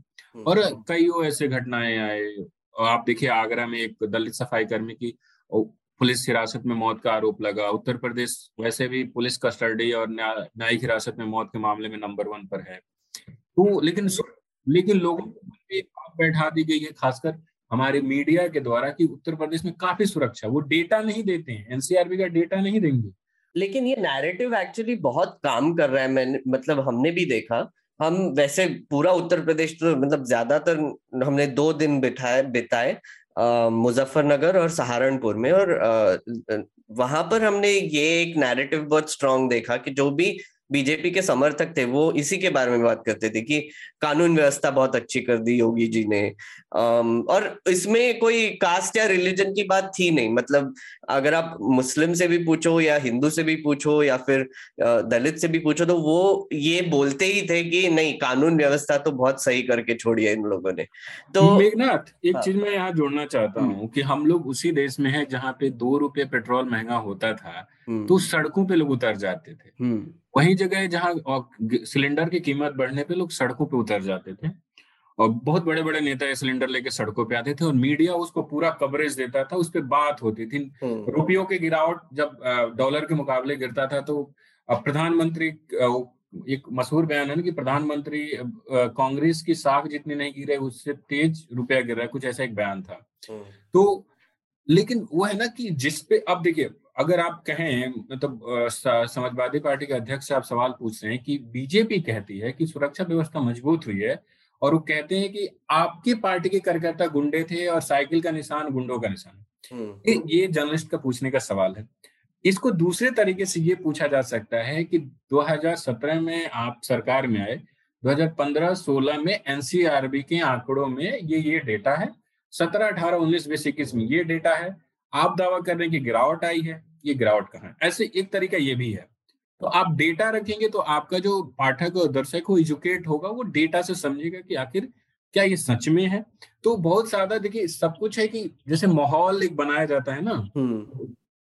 और कई ऐसे घटनाएं आए। और आप देखिए आगरा में एक दलित सफाई कर्मी की पुलिस हिरासत में मौत का आरोप लगा। उत्तर प्रदेश वैसे भी पुलिस कस्टडी और न्यायिक हिरासत में मौत के मामले में नंबर 1 पर है। तो लेकिन लोगों को बैठा दी गई है, खासकर हमारे मीडिया के द्वारा, कि उत्तर प्रदेश में काफी सुरक्षा। वो डेटा नहीं देते हैं, एनसीआरबी का डेटा नहीं देंगे। लेकिन ये नैरेटिव एक्चुअली बहुत काम कर रहा है। हमने भी देखा, हम वैसे पूरा उत्तर प्रदेश तो मतलब ज्यादातर हमने 2 दिन बिताए मुजफ्फरनगर और सहारनपुर में, और वहां पर हमने ये एक नैरेटिव बहुत स्ट्रांग देखा कि जो भी बीजेपी के समर्थक थे वो इसी के बारे में बात करते थे कि कानून व्यवस्था बहुत अच्छी कर दी योगी जी ने। और इसमें कोई कास्ट या रिलीजन की बात थी नहीं। मतलब अगर आप मुस्लिम से भी पूछो या हिंदू से भी पूछो या फिर दलित से भी पूछो तो वो ये बोलते ही थे कि नहीं, कानून व्यवस्था तो बहुत सही करके छोड़ी है इन लोगों ने। तो मेघनाथ, एक चीज मैं यहाँ जोड़ना चाहता हूँ कि हम लोग उसी देश में है जहाँ पे 2 रुपये पेट्रोल महंगा होता था तो सड़कों पे लोग उतर जाते थे। वही जगह है जहाँ सिलेंडर की कीमत बढ़ने पे लोग सड़कों पे उतर जाते थे और बहुत बड़े बड़े नेता ये सिलेंडर लेके सड़कों पे आते थे और मीडिया उसको पूरा कवरेज देता था, उस पे बात होती थी। रुपयों के गिरावट जब डॉलर के मुकाबले गिरता था तो प्रधानमंत्री, एक मशहूर बयान है ना कि प्रधानमंत्री कांग्रेस की साख जितनी नहीं गिरे उससे तेज रुपया गिर रहा है, कुछ ऐसा एक बयान था। तो लेकिन वो है ना कि जिसपे अब देखिए, अगर आप कहें मतलब समाजवादी पार्टी के अध्यक्ष से आप सवाल पूछ रहे हैं कि बीजेपी कहती है कि सुरक्षा व्यवस्था मजबूत हुई है और वो कहते हैं कि आपकी पार्टी के कार्यकर्ता गुंडे थे और साइकिल का निशान गुंडों का निशान, ये जर्नलिस्ट का पूछने का सवाल है। इसको दूसरे तरीके से ये पूछा जा सकता है कि 2017 में आप सरकार में आए, 2015-16 में एनसीआरबी के आंकड़ों में ये डेटा है, 17, 18, 19, 20, 21 में ये डेटा है, आप दावा कर रहे हैं कि गिरावट आई है, ये गिरावट कहाँ है? ऐसे एक तरीका ये भी है। तो आप डेटा रखेंगे तो आपका जो पाठक और दर्शक हो एजुकेट होगा, वो डेटा से समझेगा कि आखिर क्या ये सच में है। तो बहुत ज्यादा देखिए सब कुछ है कि जैसे माहौल एक बनाया जाता है ना,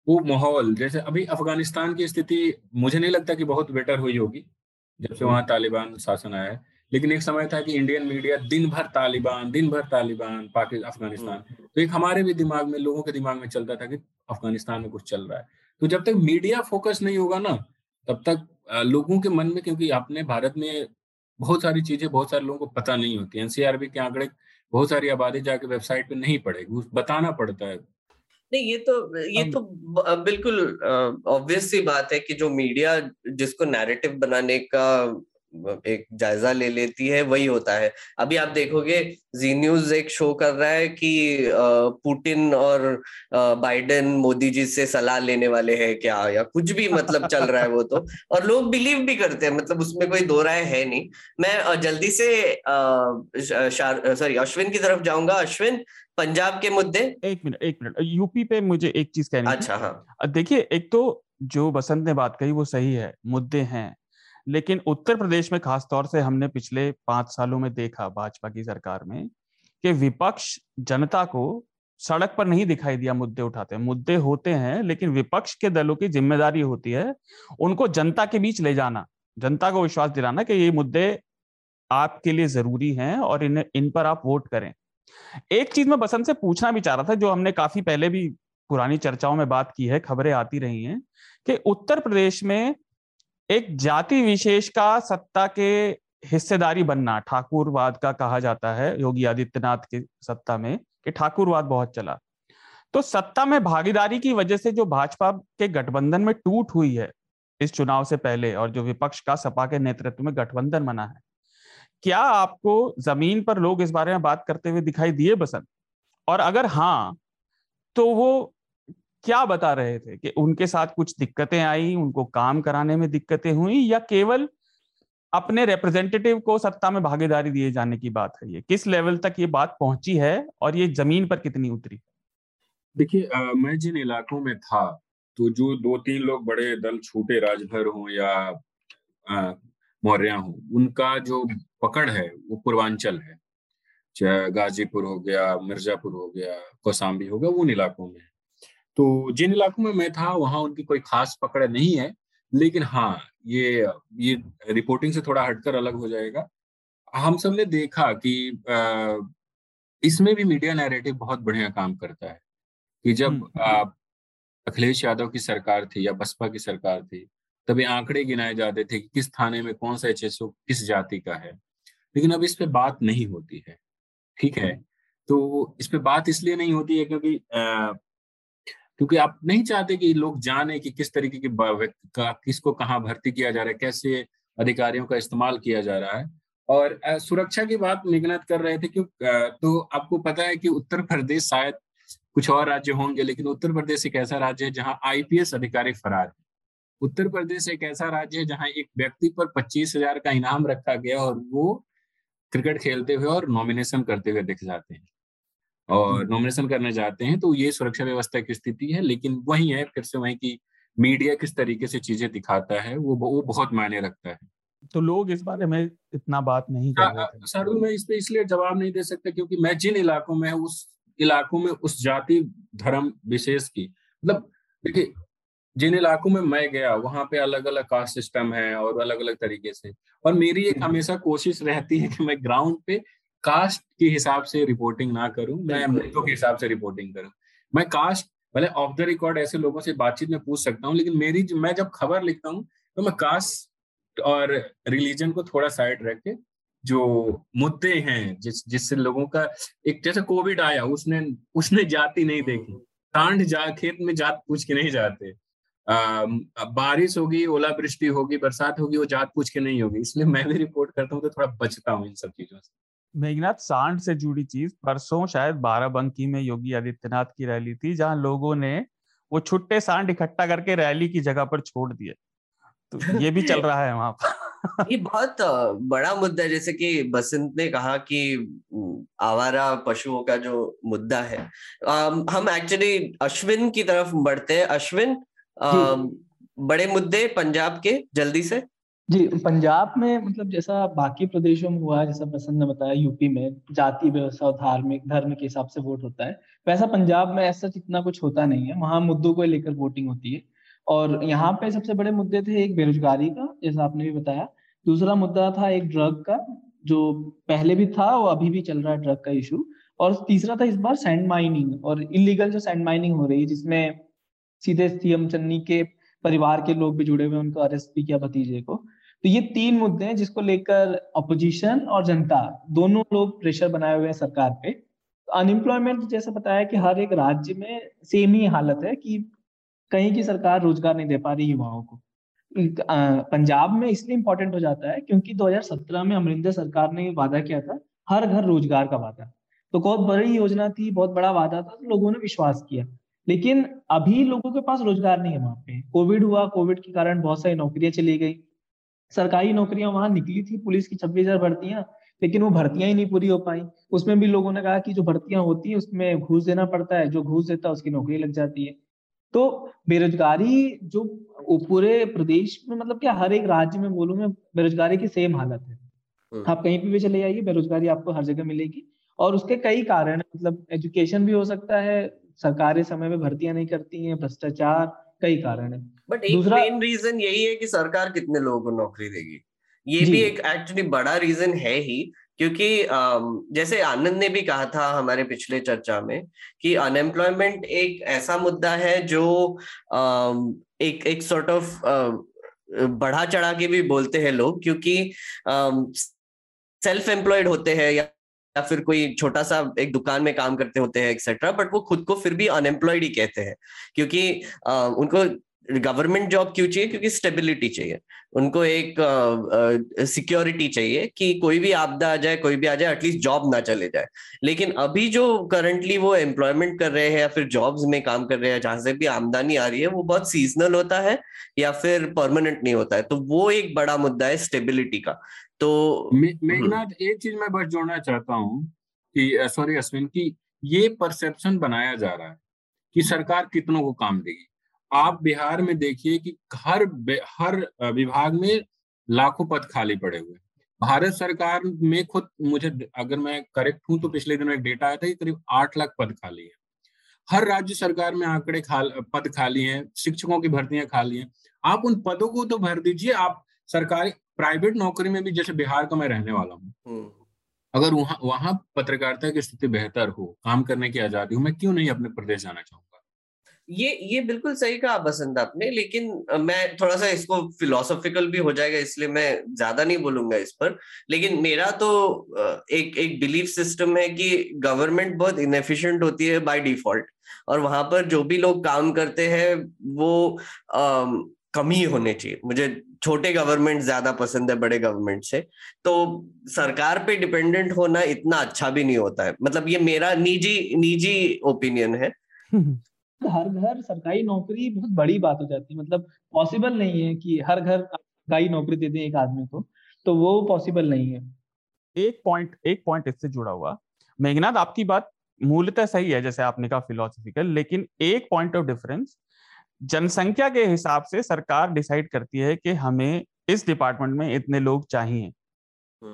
वो माहौल, जैसे अभी अफगानिस्तान की स्थिति मुझे नहीं लगता कि बहुत बेटर हुई होगी जब से वहां तालिबान शासन आया है। लेकिन एक समय था कि इंडियन मीडिया दिन भर तालिबान, पाकिस्तान, अफगानिस्तान, तो एक हमारे भी दिमाग में, लोगों के दिमाग में चलता था कि अफगानिस्तान में कुछ चल रहा है। तो जब तक मीडिया फोकस नहीं होगा ना, तब तक लोगों के मन में, क्योंकि अपने भारत में बहुत सारी चीजें बहुत सारे लोगों को पता नहीं होती। एनसीआरबी के आंकड़े बहुत सारी आबादी जाके वेबसाइट पे नहीं पड़ेगी, बताना पड़ता है। नहीं, ये तो बिल्कुल ऑब्वियस सी बात है कि जो मीडिया जिसको नैरेटिव बनाने का एक जायजा ले लेती है वही होता है। अभी आप देखोगे जी न्यूज एक शो कर रहा है कि पुतिन और बाइडन मोदी जी से सलाह लेने वाले हैं क्या, या कुछ भी मतलब चल रहा है वो तो, और लोग बिलीव भी करते हैं, मतलब उसमें कोई दो राय है नहीं। मैं जल्दी से अश्विन की तरफ जाऊंगा। अश्विन, पंजाब के मुद्दे। एक मिनट यूपी पे मुझे एक चीज कहनी है। अच्छा, हाँ, देखिए, एक तो जो बसंत ने बात कही वो सही है, मुद्दे हैं, लेकिन उत्तर प्रदेश में खासतौर से हमने पिछले 5 सालों में देखा भाजपा की सरकार में कि विपक्ष जनता को सड़क पर नहीं दिखाई दिया। मुद्दे उठाते हैं, मुद्दे होते हैं, लेकिन विपक्ष के दलों की जिम्मेदारी होती है उनको जनता के बीच ले जाना, जनता को विश्वास दिलाना कि ये मुद्दे आपके लिए जरूरी हैं और इन पर आप वोट करें। एक चीज मैं बसंत से पूछना भी चाह रहा था, जो हमने काफी पहले भी पुरानी चर्चाओं में बात की है, खबरें आती रही हैं कि उत्तर प्रदेश में एक जाति विशेष का सत्ता के हिस्सेदारी बनना, ठाकुरवाद का कहा जाता है योगी आदित्यनाथ के सत्ता में, कि ठाकुरवाद बहुत चला। तो सत्ता में भागीदारी की वजह से जो भाजपा के गठबंधन में टूट हुई है इस चुनाव से पहले, और जो विपक्ष का सपा के नेतृत्व में गठबंधन बना है, क्या आपको जमीन पर लोग इस बारे में बात करते हुए दिखाई दिए बसंत? और अगर हाँ, तो वो क्या बता रहे थे कि उनके साथ कुछ दिक्कतें आई, उनको काम कराने में दिक्कतें हुई, या केवल अपने रिप्रेजेंटेटिव को सत्ता में भागीदारी दिए जाने की बात है? ये किस लेवल तक ये बात पहुंची है और ये जमीन पर कितनी उतरी? देखिए, मैं जिन इलाकों में था, तो जो दो तीन लोग बड़े दल छोटे राजभर हों या मौर्या हों, उनका जो पकड़ है वो पूर्वांचल है, चाहे गाजीपुर हो गया, मिर्जापुर हो गया, कौसाम्बी हो गया, उन इलाकों में। तो जिन इलाकों में मैं था वहाँ उनकी कोई खास पकड़ नहीं है, लेकिन हाँ, ये रिपोर्टिंग से थोड़ा हटकर अलग हो जाएगा। हम सबने देखा कि इसमें भी मीडिया नैरेटिव बहुत बढ़िया काम करता है कि जब अखिलेश यादव की सरकार थी या बसपा की सरकार थी, तब ये आंकड़े गिनाए जाते थे कि किस थाने में कौन सा HSO किस जाति का है, लेकिन अब इस पे बात नहीं होती है। ठीक है, तो इस पे बात इसलिए नहीं होती है क्योंकि आप नहीं चाहते कि लोग जाने कि किस तरीके की व्यक्ति का किसको कहाँ भर्ती किया जा रहा है, कैसे अधिकारियों का इस्तेमाल किया जा रहा है। और सुरक्षा की बात मेघनाथ कर रहे थे, तो आपको पता है कि उत्तर प्रदेश, शायद कुछ और राज्य होंगे, लेकिन उत्तर प्रदेश एक ऐसा राज्य है जहाँ IPS अधिकारी फरार है। उत्तर प्रदेश एक ऐसा राज्य है जहाँ एक व्यक्ति पर 25,000 का इनाम रखा गया और वो क्रिकेट खेलते हुए और नॉमिनेशन करते हुए दिख जाते हैं और नॉमिनेशन करने जाते हैं। तो ये सुरक्षा व्यवस्था की स्थिति है, लेकिन वही है फिर से वहीं की मीडिया किस तरीके से चीजें दिखाता है वो बहुत मायने रखता है। तो लोग इस बारे में इतना बात नहीं कर रहे थे। सर, मैं इस पर इसलिए जवाब नहीं दे सकता क्योंकि मैं जिन इलाकों में उस इलाकों में उस जाति धर्म विशेष की, मतलब देखिए, जिन इलाकों में मैं गया वहां पे अलग अलग कास्ट सिस्टम है और अलग अलग तरीके से, और मेरी एक हमेशा कोशिश रहती है कि मैं ग्राउंड पे कास्ट के हिसाब से रिपोर्टिंग ना करूं, मैं मुद्दों के हिसाब से रिपोर्टिंग करूं। मैं कास्ट भले ऑफ द रिकॉर्ड ऐसे लोगों से बातचीत में पूछ सकता हूं, लेकिन मैं जब खबर लिखता हूं तो मैं कास्ट और रिलीजन को थोड़ा साइड रख के जो मुद्दे हैं जिससे लोगों का, एक जैसे कोविड आया, उसने जाति नहीं देखी, सांड खेत में जात पूछ के नहीं जाते, बारिश होगी, ओलावृष्टि होगी, बरसात होगी, वो जात पूछ के नहीं होगी। इसलिए मैं भी रिपोर्ट करता हूँ तो थोड़ा बचता हूँ इन सब चीजों से। मेघनाथ, सांड से जुड़ी चीज, परसों शायद बाराबंकी में योगी आदित्यनाथ की रैली थी जहाँ लोगों ने वो छुट्टे सांड इकट्ठा करके रैली की जगह पर छोड़ दिए, तो ये भी चल रहा है वहां पर। ये बहुत बड़ा मुद्दा है, जैसे कि बसंत ने कहा कि आवारा पशुओं का जो मुद्दा है, हम एक्चुअली अश्विन की तरफ बढ़ते हैं। अश्विन, बड़े मुद्दे पंजाब के जल्दी से। जी, पंजाब में मतलब जैसा बाकी प्रदेशों में हुआ, जैसा बसंत ने बताया, यूपी में जाति व्यवस्था और धार्मिक धर्म के हिसाब से वोट होता है, वैसा पंजाब में ऐसा इतना कुछ होता नहीं है। वहाँ मुद्दों को लेकर वोटिंग होती है। और यहाँ पे सबसे बड़े मुद्दे थे, एक बेरोजगारी का, जैसा आपने भी बताया, दूसरा मुद्दा था एक ड्रग का, जो पहले भी था और अभी भी चल रहा है ड्रग का इशू, और तीसरा था इस बार सैंड माइनिंग और इलीगल जो सैंड माइनिंग हो रही है, जिसमें सीधे सीएम चन्नी के परिवार के लोग भी जुड़े हुए, उनको RSP किया भतीजे को। तो ये तीन मुद्दे हैं जिसको लेकर अपोजिशन और जनता दोनों लोग प्रेशर बनाए हुए हैं सरकार पे। अनएम्प्लॉयमेंट, जैसे बताया कि हर एक राज्य में सेम ही हालत है कि कहीं की सरकार रोजगार नहीं दे पा रही युवाओं को। पंजाब में इसलिए इम्पोर्टेंट हो जाता है क्योंकि 2017 में अमरिंदर सरकार ने वादा किया था, हर घर रोजगार का वादा, तो बहुत बड़ी योजना थी, बहुत बड़ा वादा था, तो लोगों ने विश्वास किया, लेकिन अभी लोगों के पास रोजगार नहीं है। वहां पे कोविड हुआ, कोविड के कारण बहुत सारी नौकरियां चली गई, सरकारी नौकरियां वहां निकली थी, पुलिस की 26,000 भर्तियां, लेकिन वो भर्तियां ही नहीं पूरी हो पाई। उसमें भी लोगों ने कहा कि जो भर्तियां होती है उसमें घूस देना पड़ता है, जो घूस देता है उसकी नौकरी लग जाती है। तो बेरोजगारी जो पूरे प्रदेश में, मतलब क्या हर एक राज्य में बोलूं मैं, बेरोजगारी की सेम हालत है। आप कहीं पे भी चले जाइए, बेरोजगारी आपको हर जगह मिलेगी। और उसके कई कारण, मतलब एजुकेशन भी हो सकता है, सरकारें समय में भर्तियां नहीं करती हैं, भ्रष्टाचार, कई कारण है। बट एक मेन रीजन यही है कि सरकार कितने लोगों को नौकरी देगी, ये भी एक एक्चुअली बड़ा रीजन है ही, क्योंकि जैसे आनंद ने भी कहा था हमारे पिछले चर्चा में कि अनएम्प्लॉयमेंट एक ऐसा मुद्दा है जो एक सॉर्ट ऑफ बढ़ा चढ़ा के भी बोलते हैं लोग, क्योंकि सेल्फ एम्प्लॉयड होते हैं या फिर कोई छोटा सा एक दुकान में काम करते होते हैं एक्सेट्रा, बट वो खुद को फिर भी अनएम्प्लॉयड ही कहते हैं, क्योंकि उनको गवर्नमेंट जॉब क्यों चाहिए? क्योंकि स्टेबिलिटी चाहिए उनको, एक सिक्योरिटी चाहिए कि कोई भी आपदा आ जाए, कोई भी आ जाए, एटलीस्ट जॉब ना चले जाए। लेकिन अभी जो करंटली वो एम्प्लॉयमेंट कर रहे हैं या फिर जॉब्स में काम कर रहे हैं जहां से भी आमदनी आ रही है, वो बहुत सीजनल होता है या फिर परमानेंट नहीं होता है। तो वो एक बड़ा मुद्दा है स्टेबिलिटी का। तो मेघनाथ, एक चीज मैं बस जोड़ना चाहता हूँ कि सॉरी अश्विन, की ये परसेप्शन बनाया जा रहा है कि सरकार कितनों को काम देगी। आप बिहार में देखिए कि हर विभाग में लाखों पद खाली पड़े हुए हैं। भारत सरकार में खुद, मुझे अगर मैं करेक्ट हूं तो पिछले दिनों एक डेटा आया था कि करीब 8 लाख पद खाली है। हर राज्य सरकार में आंकड़े पद खाली हैं, शिक्षकों की भर्तियां खाली हैं। आप उन पदों को तो भर दीजिए। आप सरकारी प्राइवेट नौकरी में भी, जैसे बिहार का मैं रहने वाला हूँ, अगर वहां पत्रकारिता की स्थिति बेहतर हो, काम करने की आजादी हो, मैं क्यों नहीं अपने प्रदेश जाना चाहूंगा। ये बिल्कुल सही कहा बसंत आपने, लेकिन मैं थोड़ा सा इसको फिलोसॉफिकल भी हो जाएगा इसलिए मैं ज्यादा नहीं बोलूंगा इस पर। लेकिन मेरा तो एक बिलीफ सिस्टम है कि गवर्नमेंट बहुत इनएफिशिएंट होती है बाय डिफॉल्ट, और वहां पर जो भी लोग काम करते हैं वो कम ही होने चाहिए। मुझे छोटे गवर्नमेंट ज्यादा पसंद है बड़े गवर्नमेंट से। तो सरकार पे डिपेंडेंट होना इतना अच्छा भी नहीं होता है, मतलब ये मेरा निजी ओपिनियन है। हर घर सरकारी नौकरी बहुत बड़ी बात हो जाती है, मतलब पॉसिबल नहीं है कि हर घर सरकारी नौकरी दे दें एक आदमी को, तो वो पॉसिबल नहीं है। एक पॉइंट इससे जुड़ा हुआ, मेघनाथ आपकी बात मूलतः सही है, जैसे आपने कहा फिलोसॉफिकल, लेकिन एक पॉइंट ऑफ डिफरेंस, जनसंख्या के हिसाब से सरकार डिसाइड करती है कि हमें इस डिपार्टमेंट में इतने लोग चाहिए।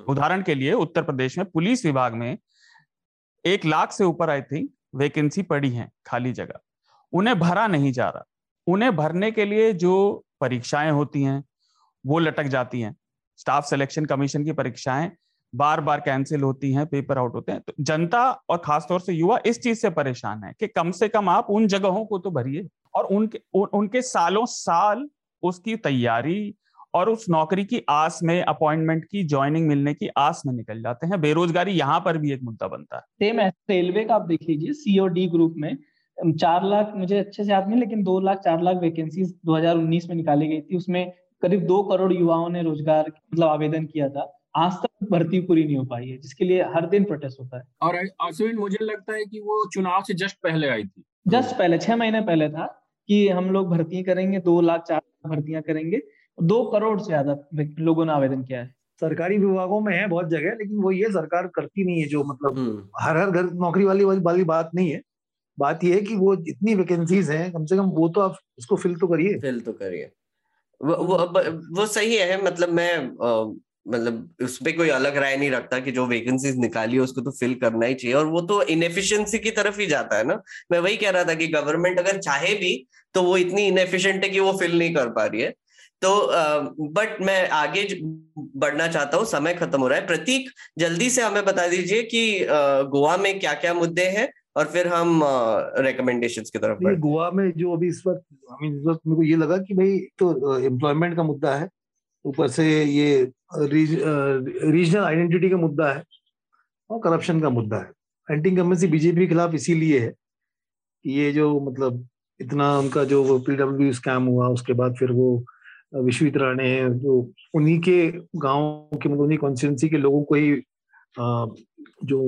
उदाहरण के लिए उत्तर प्रदेश में पुलिस विभाग में 1 लाख से ऊपर आई थिंक वैकेंसी पड़ी है, खाली जगह, उन्हें भरा नहीं जा रहा। उन्हें भरने के लिए जो परीक्षाएं होती हैं वो लटक जाती हैं, स्टाफ सिलेक्शन कमीशन की परीक्षाएं बार बार कैंसिल होती हैं, पेपर आउट होते हैं। तो जनता और खासतौर से युवा इस चीज से परेशान है कि कम से कम आप उन जगहों को तो भरिए, और उनके सालों साल उसकी तैयारी और उस नौकरी की आस में, अपॉइंटमेंट की, ज्वाइनिंग मिलने की आस में निकल जाते हैं। बेरोजगारी यहाँ पर भी एक मुद्दा बनता है। सेम रेलवे का आप देख लीजिए, सीओडी ग्रुप में 4 लाख, मुझे अच्छे से याद नहीं, लेकिन 2 लाख 4 लाख वैकेंसीज 2019 में निकाली गई थी। उसमें करीब 2 करोड़ युवाओं ने रोजगार मतलब आवेदन किया था। आज तक भर्ती पूरी नहीं हो पाई है, जिसके लिए हर दिन प्रोटेस्ट होता है। और अश्विन, मुझे लगता है कि वो चुनाव से जस्ट पहले आई थी, जस्ट पहले 6 महीने पहले था कि हम लोग भर्ती करेंगे, 2 लाख 4 लाख भर्तियां करेंगे। 2 करोड़ से ज्यादा लोगों ने आवेदन किया है। सरकारी विभागों में है बहुत जगह, लेकिन वो ये सरकार करती नहीं है, जो मतलब हर घर नौकरी वाली बात नहीं है। बात यह है कि वो जितनी वैकेंसीज हैं, कम से कम वो तो आप उसको फिल तो करिए। वो सही है, मतलब मैं मतलब उस पे कोई अलग राय नहीं रखता कि जो वैकेंसीज निकाली है उसको तो फिल करना ही चाहिए, और वो तो इनएफिशिएंसी की तरफ ही जाता है ना। मैं वही कह रहा था कि गवर्नमेंट अगर चाहे भी तो वो इतनी इनएफिशिएंट है कि वो फिल नहीं कर पा रही है। तो बट मैं आगे बढ़ना चाहता हूँ, समय खत्म हो रहा है। प्रतीक, जल्दी से हमें बता दीजिए कि गोवा में क्या क्या मुद्दे हैं, और फिर हम recommendations की तरफ बढ़े। गोवा में जो अभी इस वक्त मेरे को ये लगा कि भाई, तो एम्प्लॉयमेंट का मुद्दा है, ऊपर से ये रीजनल आइडेंटिटी का मुद्दा है, और करप्शन का मुद्दा है। एंटी इनकम्बेंसी बीजेपी के खिलाफ इसीलिए है कि ये जो मतलब इतना उनका जो PWD स्कैम हुआ, उसके बाद फिर वो विश्वित राणे जो उन्हीं के गाँव के, मतलब उन्हीं कॉन्स्टिट्यूंसी के लोगों को ही जो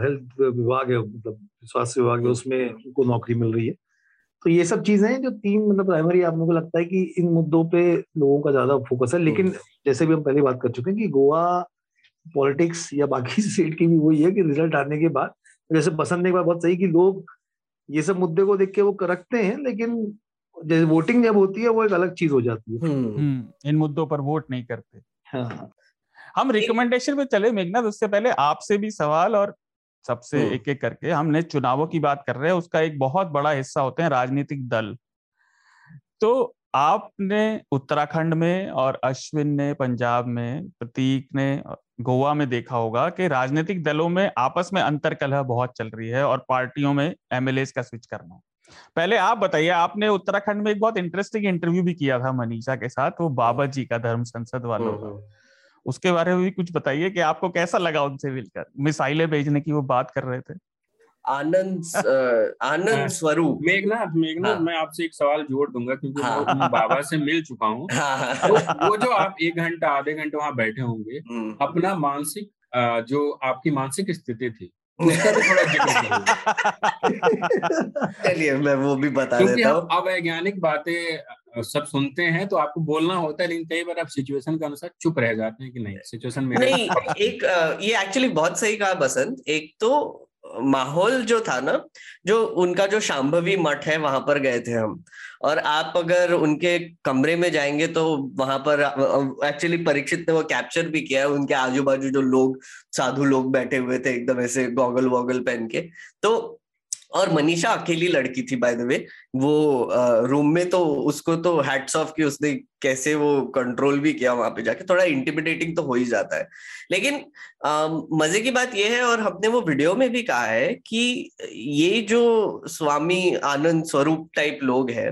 हेल्थ विभाग है, मतलब स्वास्थ्य विभाग है, उसमें उनको नौकरी मिल रही है। तो ये सब चीजें हैं जो तीन मतलब प्राइमरी, आप लोगों को लगता है कि इन मुद्दों पे लोगों का ज्यादा फोकस है। लेकिन जैसे भी हम पहले बात कर चुके हैं कि गोवा पॉलिटिक्स या बाकी स्टेट की भी वही है कि रिजल्ट आने के बाद, जैसे बसंत ने एक बार बहुत सही कि लोग ये सब मुद्दे को देख के वो रखते हैं, लेकिन जैसे वोटिंग जब होती है वो एक अलग चीज हो जाती है, इन मुद्दों पर वोट नहीं करते। हाँ, हम रिकमेंडेशन पे चले मेघनाथ, उससे पहले आपसे भी सवाल, और सबसे एक एक करके। हमने चुनावों की बात कर रहे हैं, उसका एक बहुत बड़ा हिस्सा होते हैं राजनीतिक दल। तो आपने उत्तराखंड में, और अश्विन ने पंजाब में, प्रतीक ने गोवा में देखा होगा कि राजनीतिक दलों में आपस में अंतर कलह बहुत चल रही है, और पार्टियों में MLAs का स्विच करना। पहले आप बताइए, आपने उत्तराखंड में एक बहुत इंटरेस्टिंग इंटरव्यू भी किया था मनीषा के साथ, वो बाबा जी का, धर्म संसद वालों का, उसके बारे में भी कुछ बताइए कि आपको कैसा लगा उनसे मिलकर। मिसाइलें भेजने की वो बात कर रहे थे। आनंद स्वरूप। मेघनाथ, मैं आपसे एक सवाल जोड़ दूंगा क्योंकि मैं बाबा से मिल चुका हूँ। वो जो आप एक घंटा आधे घंटे वहां बैठे होंगे, अपना मानसिक जो आपकी मानसिक स्थिति थी उसका भी थोड़ा जिक्र चलिए मैं वो भी बता देता हूँ। अवैज्ञानिक बातें सब सुनते हैं तो आपको बोलना होता है, लेकिन कई बार आप सिचुएशन के अनुसार चुप रह जाते हैं कि नहीं सिचुएशन में नहीं। एक ये एक्चुअली बहुत सही कहा बसंत। एक तो माहौल जो था ना, जो उनका जो शांभवी मठ है वहां पर गए थे हम, और आप अगर उनके कमरे में जाएंगे तो वहां पर एक्चुअली परीक्षित ने वो कैप्चर भी किया है, उनके आजू बाजू जो लोग साधु लोग बैठे हुए थे एकदम ऐसे गॉगल वॉगल पहन के। तो और मनीषा अकेली लड़की थी बाय द वे वो रूम में, तो उसको तो हैट्स ऑफ कि उसने कैसे वो कंट्रोल भी किया वहां पे जाके। थोड़ा इंटिमिडेटिंग तो हो ही जाता है, लेकिन मजे की बात ये है, और हमने वो वीडियो में भी कहा है कि ये जो स्वामी आनंद स्वरूप टाइप लोग हैं,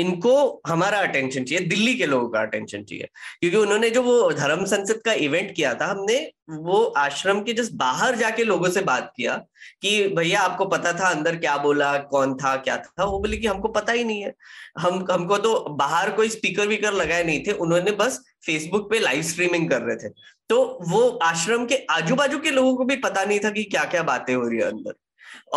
इनको हमारा अटेंशन चाहिए, दिल्ली के लोगों का अटेंशन चाहिए। क्योंकि उन्होंने जो वो धर्म संसद का इवेंट किया था, हमने वो आश्रम के जस्ट बाहर जाके लोगों से बात किया कि भैया आपको पता था अंदर क्या बोला, कौन था, क्या था? वो बोले कि हमको पता ही नहीं है, हमको तो बाहर कोई स्पीकर वीकर लगाए नहीं थे, उन्होंने बस फेसबुक पे लाइव स्ट्रीमिंग कर रहे थे। तो वो आश्रम के आजू बाजू के लोगों को भी पता नहीं था कि क्या क्या बातें हो रही है अंदर,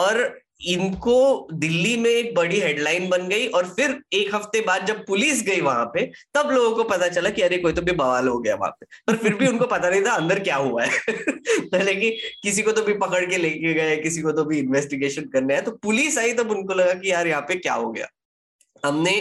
और इनको दिल्ली में एक बड़ी हेडलाइन बन गई। और फिर एक हफ्ते बाद जब पुलिस गई वहां पे, तब लोगों को पता चला कि अरे कोई तो भी बवाल हो गया वहां पे, पर फिर भी उनको पता नहीं था अंदर क्या हुआ है। पहले कि किसी को तो भी पकड़ के लेके गए, किसी को तो भी इन्वेस्टिगेशन करने आया, तो पुलिस आई तब उनको लगा कि यार यहाँ पे क्या हो गया। हमने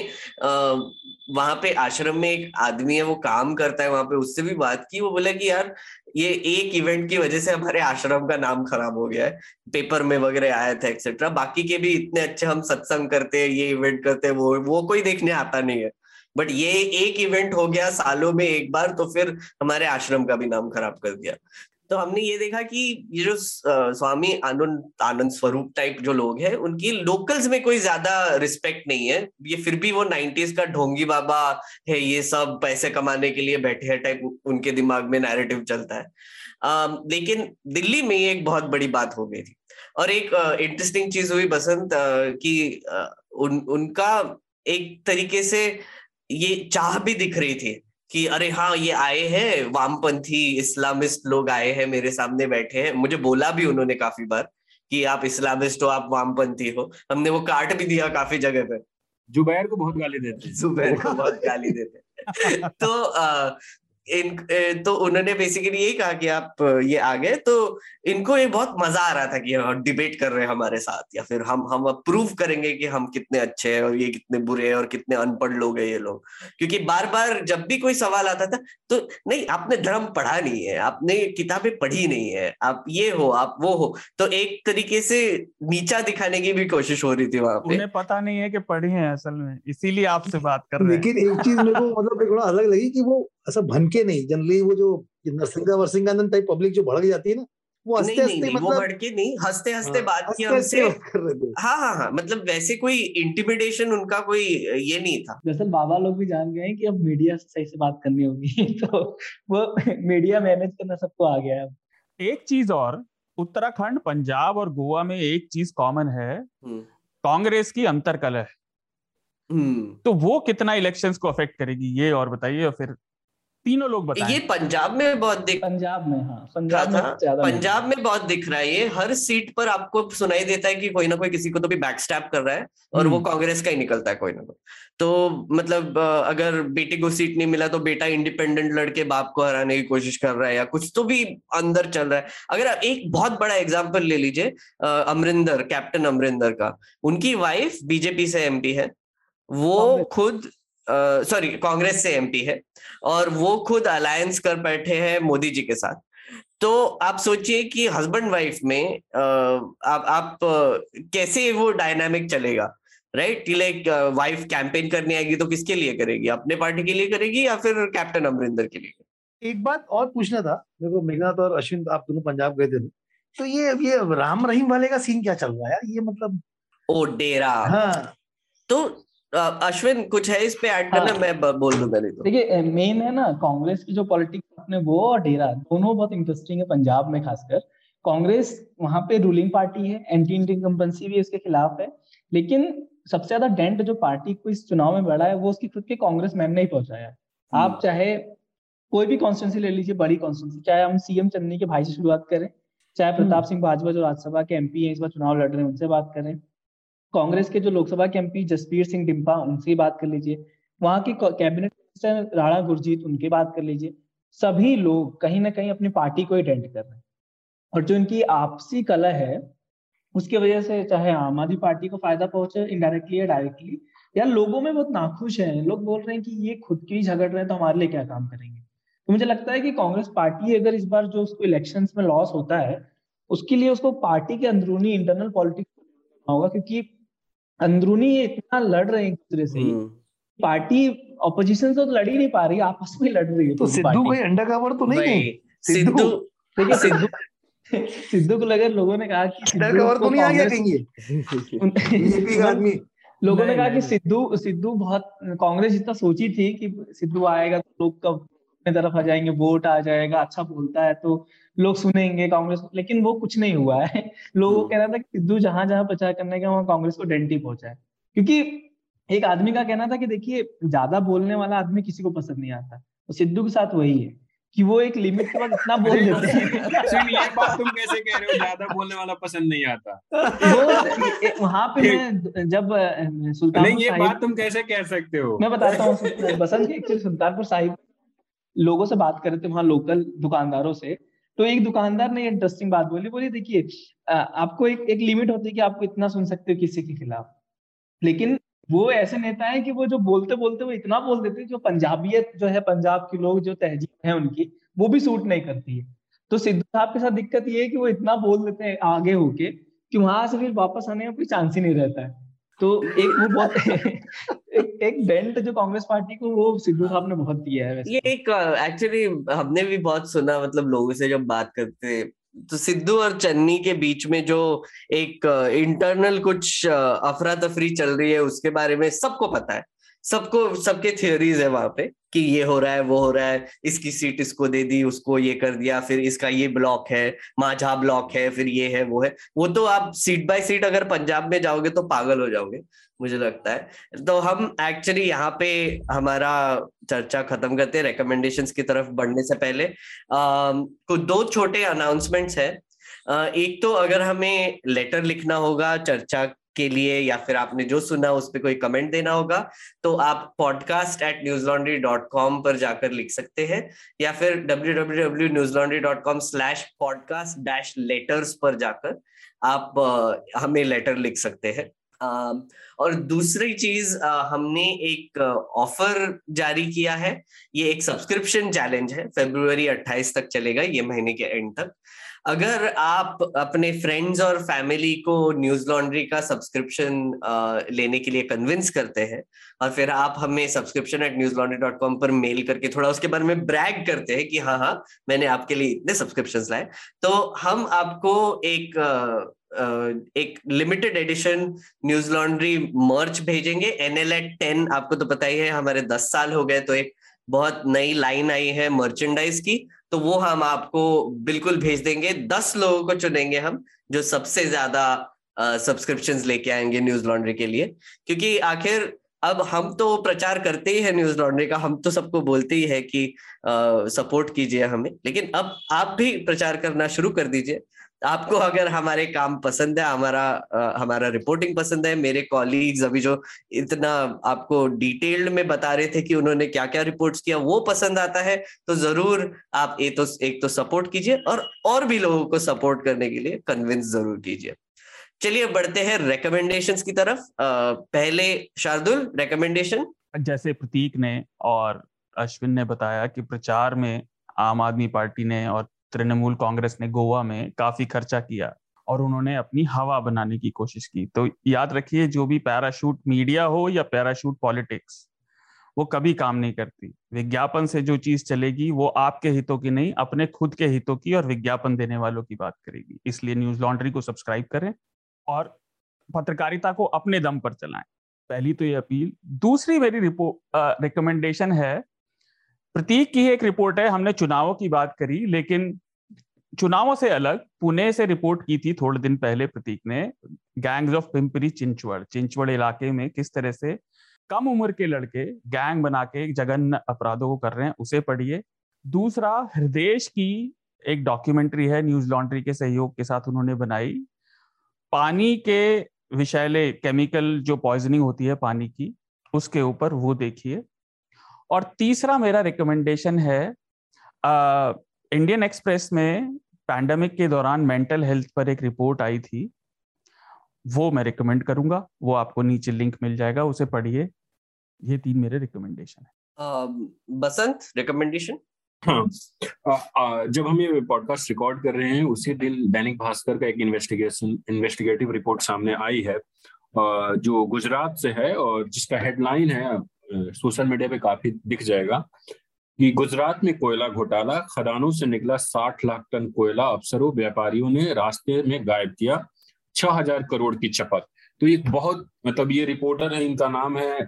वहां पे आश्रम में एक आदमी है वो काम करता है वहां पे, उससे भी बात की। वो बोला कि यार ये एक इवेंट की वजह से हमारे आश्रम का नाम खराब हो गया है, पेपर में वगैरह आया था एक्सेट्रा। बाकी के भी इतने अच्छे हम सत्संग करते हैं, ये इवेंट करते हैं, वो कोई देखने आता नहीं है, बट ये एक इवेंट हो गया सालों में एक बार, तो फिर हमारे आश्रम का भी नाम खराब कर दिया। तो हमने ये देखा कि ये जो स्वामी आनंद स्वरूप टाइप जो लोग हैं, उनकी लोकल्स में कोई ज्यादा रिस्पेक्ट नहीं है। ये फिर भी वो 90s का ढोंगी बाबा है, ये सब पैसे कमाने के लिए बैठे हैं टाइप उनके दिमाग में नैरेटिव चलता है। लेकिन दिल्ली में ये एक बहुत बड़ी बात हो गई थी। और एक इंटरेस्टिंग चीज हुई बसंत कि उनका एक तरीके से ये चाह भी दिख रही थी कि अरे हाँ ये आए हैं वामपंथी इस्लामिस्ट लोग आए हैं मेरे सामने बैठे हैं। मुझे बोला भी उन्होंने काफी बार कि आप इस्लामिस्ट हो, आप वामपंथी हो। हमने वो कार्ड भी दिया काफी जगह पे। जुबैर को बहुत गाली देते हैं, जुबैर को बहुत गाली देते हैं। तो तो उन्होंने बेसिकली यही कहा कि आप ये आ गए, तो इनको ये बहुत मजा आ रहा था कि डिबेट कर रहे हैं हमारे साथ, या फिर हम प्रूव करेंगे कि हम कितने अच्छे हैं और ये कितने बुरे हैं और कितने अनपढ़ लोग हैं ये लोग। क्योंकि बार बार जब भी कोई सवाल आता था तो नहीं आपने धर्म पढ़ा नहीं है, आपने किताबें पढ़ी नहीं है, आप ये हो, आप वो हो। तो एक तरीके से नीचा दिखाने की भी कोशिश हो रही थी वहां पे। उन्हें पता नहीं है कि पढ़ी है असल में, इसीलिए आपसे बात कर रहे हैं। लेकिन एक चीज मेरे को मतलब थोड़ा अलग लगी कि वो ऐसा भनके नहीं, जनरली वो जो नरसिंगा वरसिंगानंद टाइप पब्लिक जो भड़क जाती है ना, वो हंसते हंसते, मतलब वो भड़के नहीं, हंसते हंसते बात की हमसे। हाँ, मतलब वैसे कोई इंटिमिडेशन उनका कोई ये नहीं था। दरअसल बाबा लोग भी जान गए हैं कि अब मीडिया से सही से बात करनी होगी, तो वो मीडिया मैनेज करना सबको आ गया है। एक चीज और, उत्तराखंड, पंजाब और गोवा में एक चीज कॉमन है, कांग्रेस की अंतरकलह। तो वो कितना इलेक्शंस को अफेक्ट करेगी ये और बताइए। और फिर तीनों लोग बताएं। ये पंजाब में बहुत दिख, पंजाब में हाँ, पंजाब में बहुत दिख रहा है ये। हर सीट पर आपको सुनाई देता है कि कोई ना कोई किसी को तो भी बैकस्टैप कर रहा है, और वो कांग्रेस का ही निकलता है कोई ना कोई। तो मतलब अगर बेटे को सीट नहीं मिला तो बेटा इंडिपेंडेंट लड़के बाप को हराने की कोशिश कर रहा है, या कुछ तो भी अंदर चल रहा है। अगर आप एक बहुत बड़ा एग्जाम्पल ले लीजिए, अमरिंदर, कैप्टन अमरिंदर का, उनकी वाइफ बीजेपी से एमपी है, वो खुद सॉरी कांग्रेस से एमपी है, और वो खुद अलायंस कर बैठे हैं मोदी जी के साथ। तो आप सोचिए कि हस्बैंड वाइफ में आप कैसे वो डायनामिक चलेगा, राइट? लाइक वाइफ कैंपेन करने आएगी तो किसके लिए करेगी, अपने पार्टी के लिए करेगी या फिर कैप्टन अमरिंदर के लिए? एक बात और पूछना था देखो, मेघनाथ और अश्विन आप दोनों पंजाब गए थे, तो ये राम रहीम वाले का सीन क्या चल रहा है ये, मतलब ओ डेरा। हाँ तो अश्विन कुछ है इस पे ऐड करना? हाँ। मैं बोल दूंगा नहीं तो। देखिए मेन है ना कांग्रेस की जो पॉलिटिक्स, अपने वो और डेरा दोनों बहुत इंटरेस्टिंग है पंजाब में खासकर। कांग्रेस वहां पे रूलिंग पार्टी है, एंटी इनकम्बेंसी भी उसके खिलाफ है, लेकिन सबसे ज्यादा डेंट जो पार्टी को इस चुनाव में बढ़ा है वो उसकी खुद के कांग्रेस मैन ने ही पहुंचाया है। आप चाहे कोई भी कॉन्स्टिट्यूंसी ले लीजिए, बड़ी कॉन्स्टिट्यूंसी, चाहे हम सीएम चन्नी के भाई से शुरुआत करें, चाहे प्रताप सिंह बाजवा जो राज्यसभा के एमपी हैं इस बार चुनाव लड़ रहे हैं उनसे बात करें, कांग्रेस के जो लोकसभा के एमपी जसवीर सिंह डिम्पा उनसे ही बात कर लीजिए, वहां के कैबिनेट राणा गुरजीत उनके बात कर लीजिए, सभी लोग कहीं ना कहीं अपनी पार्टी को ही डेंट कर रहे हैं। और जो इनकी आपसी कला है उसकी वजह से चाहे आम आदमी पार्टी को फायदा पहुंचे इनडायरेक्टली या डायरेक्टली, या लोगों में बहुत नाखुश हैं, लोग बोल रहे हैं कि ये खुद के ही झगड़ रहे हैं तो हमारे लिए क्या काम करेंगे। तो मुझे लगता है कि कांग्रेस पार्टी अगर इस बार जो उसको इलेक्शंस में लॉस होता है उसके लिए उसको पार्टी के अंदरूनी इंटरनल पॉलिटिक्स होगा, क्योंकि अंदरूनी ये इतना लड़ रहे हैं एक दूसरे से, पार्टी ऑपोजिशन से तो लड़ ही नहीं पा रही, आपस में लड़ रही है। तो सिद्धू कोई अंडरकवर तो नहीं है? सिद्धू सिद्धू को लगे, लोगों ने कहा कि तो नहीं आ गया कहेंगे लोगों ने कहा कि सिद्धू बहुत कांग्रेस जितना सोची थी कि सिद्धू आएगा तो लोग कब अपने तरफ आ जाएंगे, वोट आ जाएगा, अच्छा बोलता है तो लोग सुनेंगे कांग्रेस, लेकिन वो कुछ नहीं हुआ है। लोगों को कहना था कि सिद्धू जहां जहां प्रचार करने का वहां कांग्रेस को डेंटी पहुंचा है, क्योंकि एक आदमी का कहना था कि देखिए ज्यादा बोलने वाला आदमी किसी को पसंद नहीं आता, तो सिद्धू के साथ वही है कि वो एक लिमिट के बाद इतना बोल देते हैं। ये बात तुम कैसे कह रहे हो, ज्यादा बोलने वाला पसंद नहीं आता? वहां पे मैं जब सुल्तानपुर, ये बात तुम कैसे कह सकते हो, मैं बताता हूँ। बसंत सुल्तानपुर साहिब लोगों से बात कर रहे थे वहां, लोकल दुकानदारों से, तो एक दुकानदार ने इंटरेस्टिंग बात बोली, देखिए आपको एक लिमिट होती है कि आपको इतना सुन सकते हो किसी के खिलाफ, लेकिन वो ऐसे नेता है कि वो जो बोलते बोलते वो इतना बोल देते हैं जो पंजाबियत जो है, पंजाब के लोग जो तहजीब है उनकी, वो भी सूट नहीं करती है। तो सिद्धू साहब के साथ दिक्कत ये है कि वो इतना बोल देते हैं आगे होके कि वहां से फिर वापस आने का कोई चांस ही नहीं रहता है। तो एक वो बहुत एक डेंट जो कांग्रेस पार्टी को वो सिद्धू साहब ने बहुत दिया है। ये एक एक्चुअली हमने भी बहुत सुना, मतलब लोगों से जब बात करते तो सिद्धू और चन्नी के बीच में जो एक इंटरनल कुछ अफरा तफरी चल रही है उसके बारे में सबको पता है, सबको सबके थियोरीज है वहां पे कि ये हो रहा है वो हो रहा है, इसकी सीट इसको दे दी, उसको ये कर दिया, फिर इसका ये ब्लॉक है, माझा ब्लॉक है, फिर ये है वो है वो। तो आप सीट बाय सीट अगर पंजाब में जाओगे तो पागल हो जाओगे मुझे लगता है। तो हम एक्चुअली यहाँ पे हमारा चर्चा खत्म करते हैं रिकमेंडेशंस की तरफ बढ़ने से पहले। कुछ दो छोटे अनाउंसमेंट्स है। एक तो अगर हमें लेटर लिखना होगा चर्चा के लिए या फिर आपने जो सुना उस पर कोई कमेंट देना होगा तो आप podcast@newslaundry.com पर जाकर लिख सकते हैं या फिर www.newslaundry.com/podcast-letters पर जाकर आप हमें लेटर लिख सकते हैं। और दूसरी चीज, हमने एक ऑफर जारी किया है, ये एक सब्सक्रिप्शन चैलेंज है, फरवरी 28 तक चलेगा, ये महीने के एंड तक। अगर आप अपने फ्रेंड्स और फैमिली को न्यूज लॉन्ड्री का सब्सक्रिप्शन लेने के लिए कन्विंस करते हैं और फिर आप हमें subscription@newslaundry.com पर मेल करके थोड़ा उसके बारे में ब्रैग करते हैं कि हाँ हाँ मैंने आपके लिए इतने सब्सक्रिप्शंस लाए, तो हम आपको एक लिमिटेड एडिशन न्यूज लॉन्ड्री मर्च भेजेंगे। NL@10, आपको तो पता ही है हमारे 10 साल हो गए, तो एक बहुत नई लाइन आई है मर्चेंडाइज की, तो वो हम आपको बिल्कुल भेज देंगे। 10 लोगों को चुनेंगे हम जो सबसे ज्यादा सब्सक्रिप्शंस लेके आएंगे न्यूज लॉन्ड्री के लिए, क्योंकि आखिर अब हम तो प्रचार करते ही है न्यूज लॉन्ड्री का, हम तो सबको बोलते ही है कि सपोर्ट कीजिए हमें, लेकिन अब आप भी प्रचार करना शुरू कर दीजिए। आपको अगर हमारे काम पसंद है, हमारा रिपोर्टिंग पसंद है, मेरे कॉलीग्स अभी जो इतना आपको डिटेल्ड में बता रहे थे कि उन्होंने क्या क्या रिपोर्ट्स किया वो पसंद आता है, तो जरूर आप एक तो सपोर्ट कीजिए और भी लोगों को सपोर्ट करने के लिए कन्विंस जरूर कीजिए। चलिए बढ़ते हैं रिकमेंडेशंस की तरफ। पहले शार्दुल, रिकमेंडेशन। जैसे प्रतीक ने और अश्विन ने बताया कि प्रचार में आम आदमी पार्टी ने और तृणमूल कांग्रेस ने गोवा में काफी खर्चा किया और उन्होंने अपनी हवा बनाने की कोशिश की, तो याद रखिए जो भी पैराशूट मीडिया हो या पैराशूट पॉलिटिक्स वो कभी काम नहीं करती। विज्ञापन से जो चीज चलेगी वो आपके हितों की नहीं, अपने खुद के हितों की और विज्ञापन देने वालों की बात करेगी। इसलिए न्यूज लॉन्ड्री को सब्सक्राइब करें और पत्रकारिता को अपने दम पर चलाएं। पहली तो ये अपील। दूसरी मेरी रिकमेंडेशन है, प्रतीक की एक रिपोर्ट है, हमने चुनावों की बात करी लेकिन चुनावों से अलग पुणे से रिपोर्ट की थी थोड़े दिन पहले प्रतीक ने, गैंग्स ऑफ पिंपरी चिंचवड़ इलाके में किस तरह से कम उम्र के लड़के गैंग बना के जघन्य अपराधों को कर रहे हैं, उसे पढ़िए। दूसरा, हृदय की एक डॉक्यूमेंट्री है न्यूज लॉन्ड्री के सहयोग के साथ उन्होंने बनाई, पानी के विषैले केमिकल जो पॉइजनिंग होती है पानी की, उसके ऊपर, वो देखिए। और तीसरा मेरा रिकमेंडेशन है इंडियन एक्सप्रेस में पैंडेमिक के दौरान मेंटल हेल्थ पर एक रिपोर्ट आई थी, वो मैं रिकमेंड करूंगा, वो आपको नीचे लिंक मिल जाएगा, उसे पढ़िए। ये तीन मेरे रिकमेंडेशन है। बसंत रिकमेंडेशन? हाँ, जब हम ये पॉडकास्ट रिकॉर्ड कर रहे हैं उसी दिन दैनिक भास्कर का एक इन्वेस्टिगेटिव रिपोर्ट सामने आई है जो गुजरात से है, और जिसका हेडलाइन है, सोशल मीडिया पे काफी दिख जाएगा, कि गुजरात में कोयला घोटाला, खदानों से निकला 60 लाख टन कोयला अफसरों व्यापारियों ने रास्ते में गायब किया, 6000 करोड़ की चपत। तो ये बहुत, मतलब ये रिपोर्टर है, इनका नाम है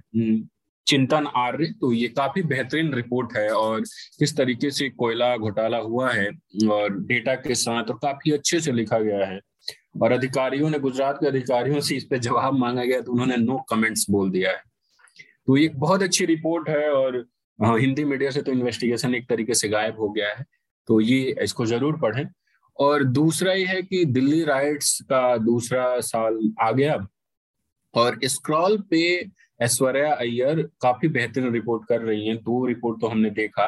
चिंतन आर्य, तो ये काफी बेहतरीन रिपोर्ट है और किस तरीके से कोयला घोटाला हुआ है और डेटा के साथ, और काफी अच्छे से लिखा गया है। और अधिकारियों ने, गुजरात के अधिकारियों से इस पे जवाब मांगा गया तो उन्होंने नो कमेंट्स बोल दिया है। तो ये बहुत अच्छी रिपोर्ट है और हिंदी मीडिया से तो इन्वेस्टिगेशन एक तरीके से गायब हो गया है, तो ये इसको जरूर पढ़ें। और दूसरा ये है कि दिल्ली राइट्स का दूसरा साल आ गया और स्क्रॉल पे ऐश्वर्या अय्यर काफी बेहतरीन रिपोर्ट कर रही हैं, 2 रिपोर्ट तो हमने देखा,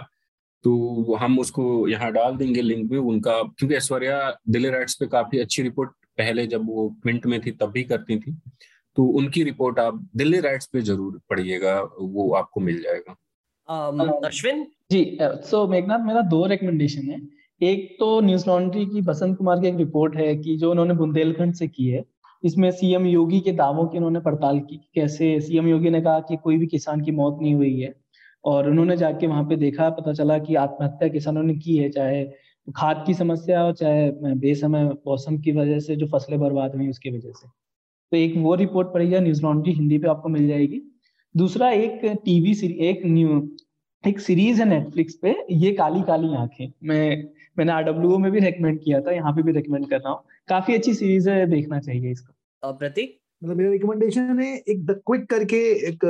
तो हम उसको यहाँ डाल देंगे लिंक में उनका, क्योंकि ऐश्वर्या दिल्ली राइट्स पे काफी अच्छी रिपोर्ट पहले जब वो प्रिंट में थी तब भी करती थी, तो उनकी रिपोर्ट आप दिल्ली राइट्स पे जरूर पढ़िएगा, वो आपको मिल जाएगा। अश्विन जी? सो मेघनाथ, मेरा 2 रिकमेंडेशन है। एक तो न्यूज लॉन्ड्री की बसंत कुमार की एक रिपोर्ट है कि जो उन्होंने बुंदेलखंड से की है, इसमें सीएम योगी के दावों की उन्होंने पड़ताल की, कैसे सीएम योगी ने कहा कि कोई भी किसान की मौत नहीं हुई है, और उन्होंने जाके वहां पे देखा, पता चला कि आत्महत्या किसानों ने की है, चाहे खाद की समस्या हो, चाहे बेसमय मौसम की वजह से जो फसलें बर्बाद हुई उसकी वजह से। तो एक वो रिपोर्ट पढ़ी जाए, न्यूज लॉन्ड्री हिंदी पे आपको मिल जाएगी। दूसरा, एक टीवी एक सीरीज है नेटफ्लिक्स पे, ये काली काली आंखें, मैंने RWO में भी रेकमेंड किया था, यहाँ पे भी रेकमेंड कर रहा हूँ, काफी अच्छी सीरीज है, देखना चाहिए इसको। प्रतीक? मतलब मेरा रिकमेंडेशन है एक द क्विक करके एक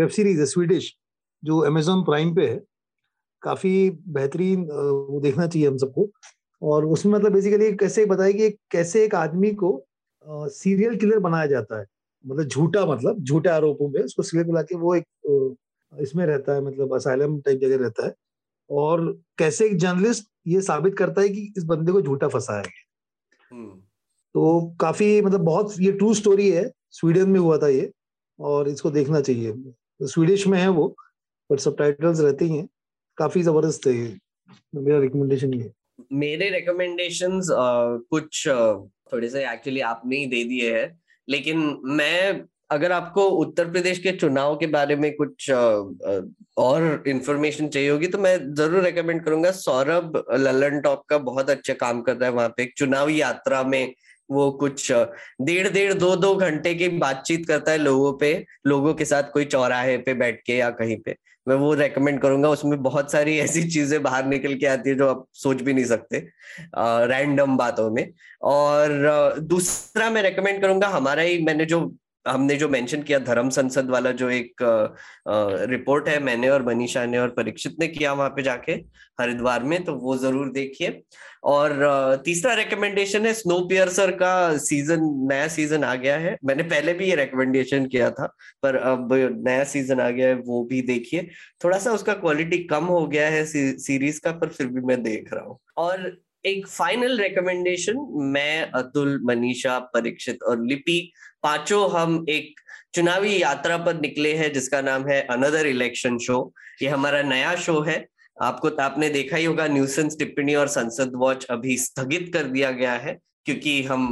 वेब सीरीज है स्वीडिश, जो अमेजॉन प्राइम पे है, काफी बेहतरीन, वो देखना चाहिए हम सबको। और उसमें मतलब बेसिकली कैसे बताया कि कैसे एक आदमी को सीरियल किलर बनाया जाता है, मतलब झूठा आरोपों में उसको सीरियल बुला के, वो एक इसमें रहता है, मतलब असाइलम टाइप जगह रहता है, और कैसे एक जर्नलिस्ट ये साबित करता है कि इस बंदे को झूठा फंसाया है। तो काफी मतलब बहुत, ये ट्रू स्टोरी है, स्वीडन में हुआ था ये, और इसको देखना चाहिए। स्वीडिश में है वो, पर सबटाइटल्स रहते ही हैं, काफी जबरदस्त है। मेरा रिकमेंडेशन ये। मेरे रिकमेंडेशंस कुछ थोड़े से एक्चुअली आपने ही दे दिए हैं, लेकिन मैं, अगर आपको उत्तर प्रदेश के चुनाव के बारे में कुछ और इन्फॉर्मेशन चाहिए होगी तो मैं जरूर रेकमेंड करूंगा, सौरभ ललन टॉप का बहुत अच्छा काम कर रहा है वहां पे, एक चुनावी यात्रा में वो कुछ 1.5-2 घंटे की बातचीत करता है लोगों के साथ, कोई चौराहे पे बैठ के या कहीं पे, मैं वो रेकमेंड करूंगा। उसमें बहुत सारी ऐसी चीजें बाहर निकल के आती है जो आप सोच भी नहीं सकते रैंडम बातों में। और दूसरा मैं रेकमेंड करूंगा हमारा ही, हमने जो मेंशन किया धर्म संसद वाला, जो एक रिपोर्ट है मैंने और मनीषा ने और परीक्षित ने किया वहां पे जाके हरिद्वार में, तो वो जरूर देखिए। और तीसरा रेकमेंडेशन है स्नो पियर्सर का नया सीजन आ गया है, मैंने पहले भी ये रेकमेंडेशन किया था पर अब नया सीजन आ गया है, वो भी देखिए। थोड़ा सा उसका क्वालिटी कम हो गया है सीरीज का, पर फिर भी मैं देख रहा हूँ। और एक फाइनल रिकमेंडेशन, मैं, अतुल, मनीषा, परीक्षित और लिपि, 5 हम एक चुनावी यात्रा पर निकले हैं जिसका नाम है अनदर इलेक्शन शो। ये हमारा नया शो है, आपने देखा ही होगा। न्यूसेंस टिप्पणी और संसद वॉच अभी स्थगित कर दिया गया है क्योंकि हम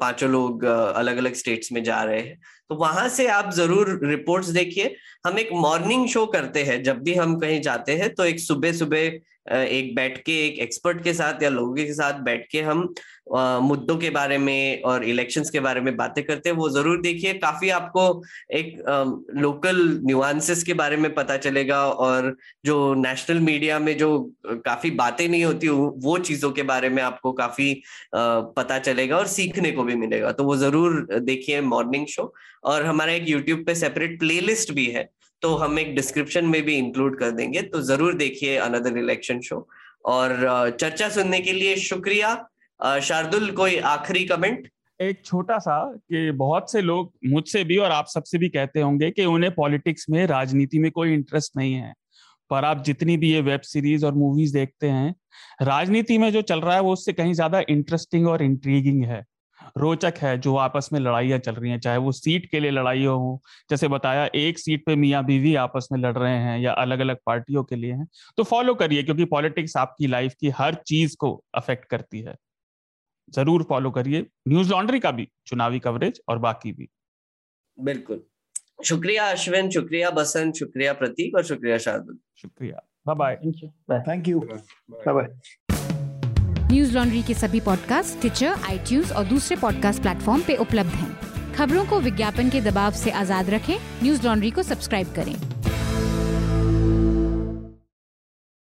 5 लोग अलग अलग स्टेट्स में जा रहे हैं, तो वहां से आप जरूर रिपोर्ट्स देखिए। हम एक मॉर्निंग शो करते हैं जब भी हम कहीं जाते हैं, तो एक सुबह सुबह एक बैठ के एक एक्सपर्ट के साथ या लोगों के साथ बैठ के हम मुद्दों के बारे में और इलेक्शंस के बारे में बातें करते हैं, वो जरूर देखिए। काफी आपको एक लोकल न्यूआंसेस के बारे में पता चलेगा और जो नेशनल मीडिया में जो काफी बातें नहीं होती वो चीजों के बारे में आपको काफी पता चलेगा और सीखने को भी मिलेगा। तो वो जरूर देखिए मॉर्निंग शो। और हमारा एक यूट्यूब पे सेपरेट प्लेलिस्ट भी है, तो हम एक डिस्क्रिप्शन में भी इंक्लूड कर देंगे, तो जरूर देखिए अनदर इलेक्शन शो। और चर्चा सुनने के लिए शुक्रिया। शार्दुल, कोई आखिरी कमेंट? एक छोटा सा, कि बहुत से लोग मुझसे भी और आप सबसे भी कहते होंगे कि उन्हें पॉलिटिक्स में, राजनीति में कोई इंटरेस्ट नहीं है, पर आप जितनी भी ये वेब सीरीज और मूवीज देखते हैं, राजनीति में जो चल रहा है वो उससे कहीं ज्यादा इंटरेस्टिंग और इंट्रीगिंग है, रोचक है। जो आपस में लड़ाइयां चल रही हैं, चाहे वो सीट के लिए लड़ाई हो, जैसे बताया एक सीट पे मियां बीवी आपस में लड़ रहे हैं या अलग अलग पार्टियों के लिए हैं, तो फॉलो करिए, क्योंकि पॉलिटिक्स आपकी लाइफ की हर चीज को अफेक्ट करती है। जरूर फॉलो करिए न्यूज लॉन्ड्री का भी चुनावी कवरेज और बाकी भी। बिल्कुल, शुक्रिया अश्विन, शुक्रिया बसंत, शुक्रिया प्रतीक और शुक्रिया शार्दुल। शुक्रिया, bye bye, thank you, bye bye. Newslaundry के सभी पॉडकास्ट टिचर, iTunes और दूसरे पॉडकास्ट प्लेटफॉर्म पे उपलब्ध हैं। खबरों को विज्ञापन के दबाव से आजाद रखें, न्यूज लॉन्ड्री को सब्सक्राइब करें।